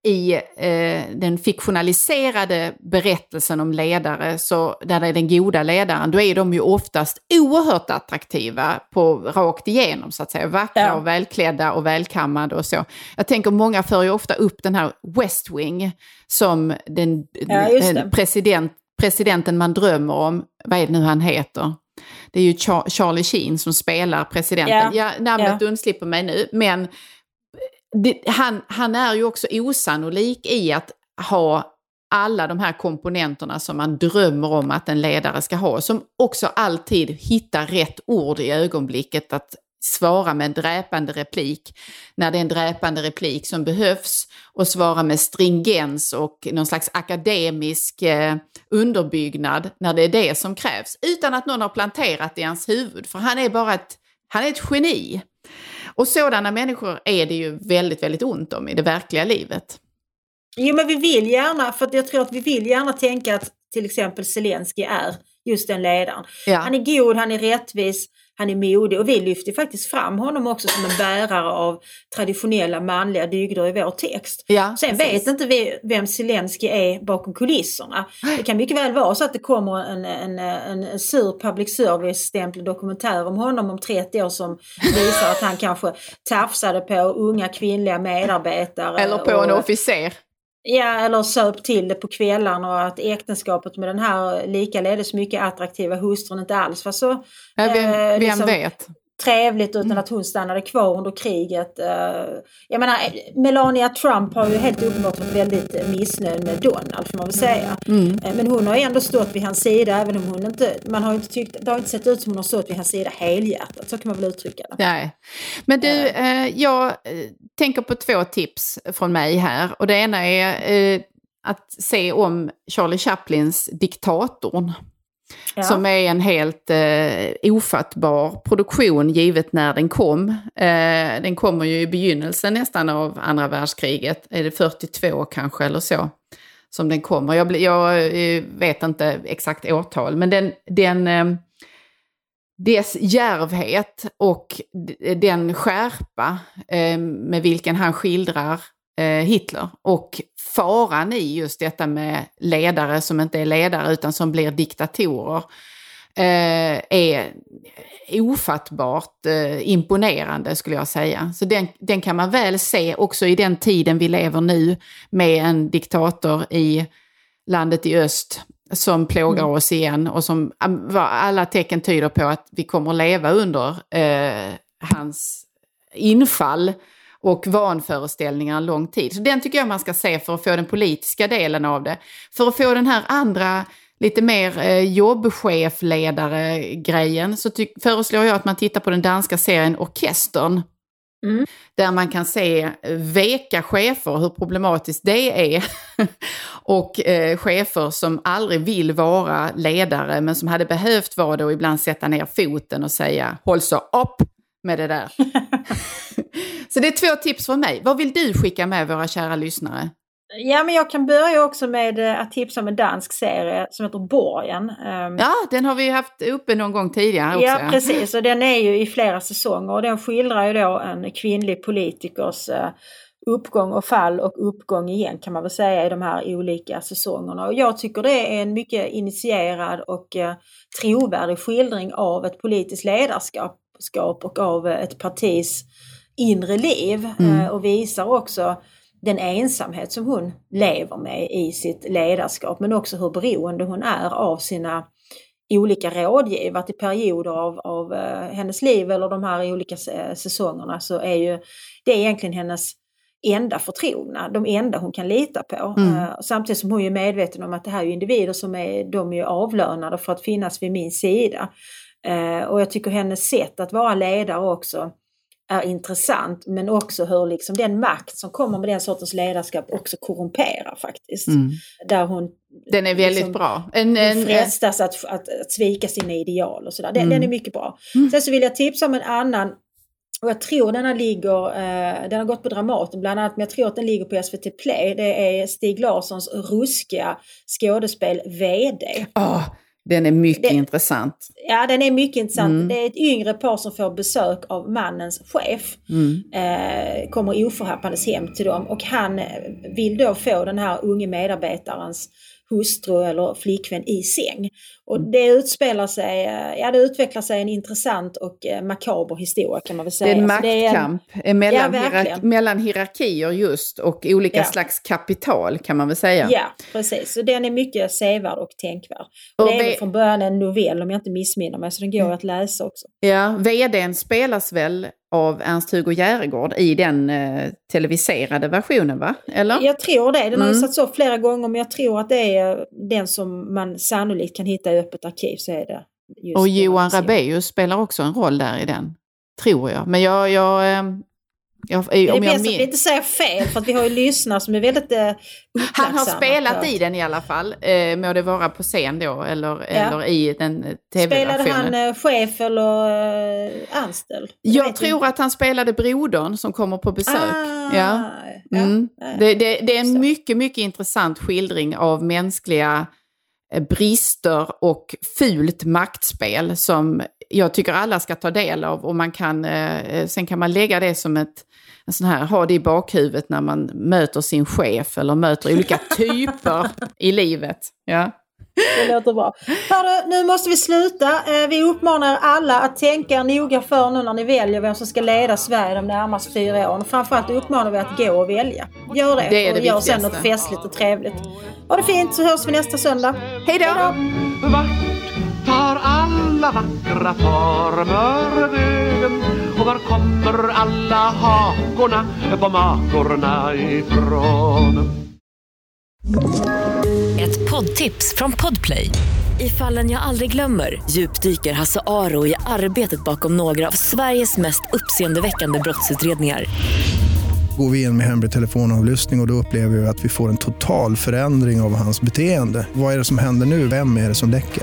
i eh, den fiktionaliserade berättelsen om ledare, så där det är den goda ledaren, då är de ju oftast oerhört attraktiva på rakt igenom så att säga, vackra ja. och välklädda och välkammade och så. Jag tänker många för ju ofta upp den här West Wing som den ja, eh, president, presidenten man drömmer om, vad är det nu han heter? Det är ju Char- Charlie Sheen som spelar presidenten. Ja, ja namnet ja. undslipper mig nu, men Det, han, han är ju också osannolik i att ha alla de här komponenterna som man drömmer om att en ledare ska ha. Som också alltid hittar rätt ord i ögonblicket att svara med en dräpande replik när det är en dräpande replik som behövs och svara med stringens och någon slags akademisk eh, underbyggnad när det är det som krävs. Utan att någon har planterat i hans huvud, för han är bara ett, han är ett geni. Och sådana människor är det ju väldigt, väldigt ont om i det verkliga livet. Jo, men vi vill gärna, för jag tror att vi vill gärna tänka att till exempel Zelensky är just den ledaren. Ja. Han är god, han är rättvis, han är modig och vi lyfter faktiskt fram honom också som en bärare av traditionella manliga dygder i vår text. Ja, sen precis. Vet inte vi vem Zelensky är bakom kulisserna. Det kan mycket väl vara så att det kommer en, en, en sur public service-stämplig dokumentär om honom om trettio år som visar att han kanske tafsade på unga kvinnliga medarbetare. Eller på och, en officer. Ja, eller söp till det på kvällarna, och att äktenskapet med den här likaledes mycket attraktiva hustrun inte alls var så ja, vem, vem liksom, vet. trevligt, utan mm. att hon stannade kvar under kriget. Jag menar, Melania Trump har ju helt uppenbart varit väldigt missnöjd med Donald, får man väl säga. Mm. Men hon har ändå stått vid hans sida, även om hon inte, man har inte tyckt, det har inte sett ut som hon har stått vid hans sida helhjärtat, så kan man väl uttrycka det. Nej. Men du, eh, jag tänker på två tips från mig här, och det ena är eh, att se om Charlie Chaplins Diktatorn. Ja. Som är en helt eh, ofattbar produktion givet när den kom. Eh, den kommer ju i begynnelsen nästan av andra världskriget. Är det fyrtiotvå kanske eller så som den kommer? Jag, jag vet inte exakt årtal, men den, den, eh, dess djärvhet och den skärpa eh, med vilken han skildrar Hitler och faran i just detta med ledare som inte är ledare utan som blir diktatorer eh, är ofattbart eh, imponerande, skulle jag säga. Så den, den kan man väl se också i den tiden vi lever nu, med en diktator i landet i öst som plågar oss igen, och som alla tecken tyder på att vi kommer leva under eh, hans infall och vanföreställningar en lång tid. Så den tycker jag man ska se för att få den politiska delen av det. För att få den här andra, lite mer jobbchefledare-grejen, så ty- föreslår jag att man tittar på den danska serien Orkestern. Mm. Där man kan se veka chefer, hur problematiskt det är. Och eh, chefer som aldrig vill vara ledare, men som hade behövt vara det, och ibland sätta ner foten och säga håll så upp med det där. Så det är två tips från mig. Vad vill du skicka med våra kära lyssnare? Ja, men jag kan börja också med att tipsa om en dansk serie som heter Borgen. Ja, den har vi haft uppe någon gång tidigare också. Ja, precis. Och den är ju i flera säsonger, och den skildrar ju då en kvinnlig politikers uppgång och fall och uppgång igen, kan man väl säga, i de här olika säsongerna. Och jag tycker det är en mycket initierad och trovärdig skildring av ett politiskt ledarskap och av ett partis inre liv, mm. och visar också den ensamhet som hon lever med i sitt ledarskap, men också hur beroende hon är av sina olika rådgivare. I perioder av, av hennes liv, eller de här olika säsongerna, så är ju det är egentligen hennes enda förtrogna, de enda hon kan lita på. Mm. Samtidigt som hon är medveten om att det här är individer som är, de är avlönade för att finnas vid min sida. Och jag tycker hennes sätt att vara ledare också är intressant, men också hur liksom den makt som kommer med den sortens ledarskap också korrumperar faktiskt. Mm. Där hon den är väldigt liksom, bra. En, en, frestas att, att, att svika sina ideal och sådär. Den, mm. den är mycket bra. Mm. Sen så vill jag tipsa om en annan, och jag tror den här ligger, eh, den har gått på Dramaten bland annat, men jag tror att den ligger på S V T Play. Det är Stig Larssons ruskiga skådespel V D. Åh! Oh. Den är mycket det, intressant. Ja, den är mycket intressant. Mm. Det är ett yngre par som får besök av mannens chef. Mm. Eh, kommer oförhappandes hem till dem. Och han vill då få den här unge medarbetarens hustru eller flickvän i säng. Och det utspelar sig, ja, det utvecklar sig en intressant och makaber historia, kan man väl säga. Det är en maktkamp är en, mellan, ja, hierark- mellan hierarkier just, och olika ja. slags kapital, kan man väl säga. Ja, precis. Så den är mycket sevärd och tänkvärd. Och och det är v- från början en novell, om jag inte missminner mig, så den går mm. att läsa också. Ja, V D:n spelas väl av Ernst-Hugo Järegård i den eh, televiserade versionen, va? Eller? Jag tror det. Den mm. har ju satts upp flera gånger, men jag tror att det är den som man sannolikt kan hitta i öppet arkiv, så är det just. Och Johan Rabaeus spelar också en roll där i den, tror jag. Men jag... jag eh... Jag, det är om bäst jag min- att vi inte säger fel, för att vi har ju lyssnare som är väldigt eh, uppmärksamma. Han har spelat att... i den i alla fall, eh, må det vara på scen då, eller, ja. eller i den tv-versionen. Spelade han eh, chef eller eh, anställd? Jag, jag tror inte. att han spelade brodern som kommer på besök. Ah, ja. Mm. Ja, ja. Det, det, det är en mycket, mycket intressant skildring av mänskliga brister och fult maktspel som jag tycker alla ska ta del av, och man kan, eh, sen kan man lägga det som ett en sån här, ha det i bakhuvudet när man möter sin chef eller möter olika typer i livet. Ja. Det låter bra. Hörru, nu måste vi sluta. Vi uppmanar alla att tänka noga för nu när ni väljer vem som ska leda Sverige de närmaste fyra åren. Framförallt uppmanar vi att gå och välja. Gör det, det är det och gör sen något festligt och trevligt. Ha det fint, så hörs vi nästa söndag. Hej då! Tar alla vackra former vägen? Och var kommer alla hakorna på makorna ifrån? Ett poddtips från Podplay. I Fallen jag aldrig glömmer djupdyker Hasse Aro i arbetet bakom några av Sveriges mest uppseendeväckande brottsutredningar. Går vi in med hemlig telefonavlyssning och, och då upplever vi att vi får en total förändring av hans beteende. Vad är det som händer nu? Vem är det som läcker?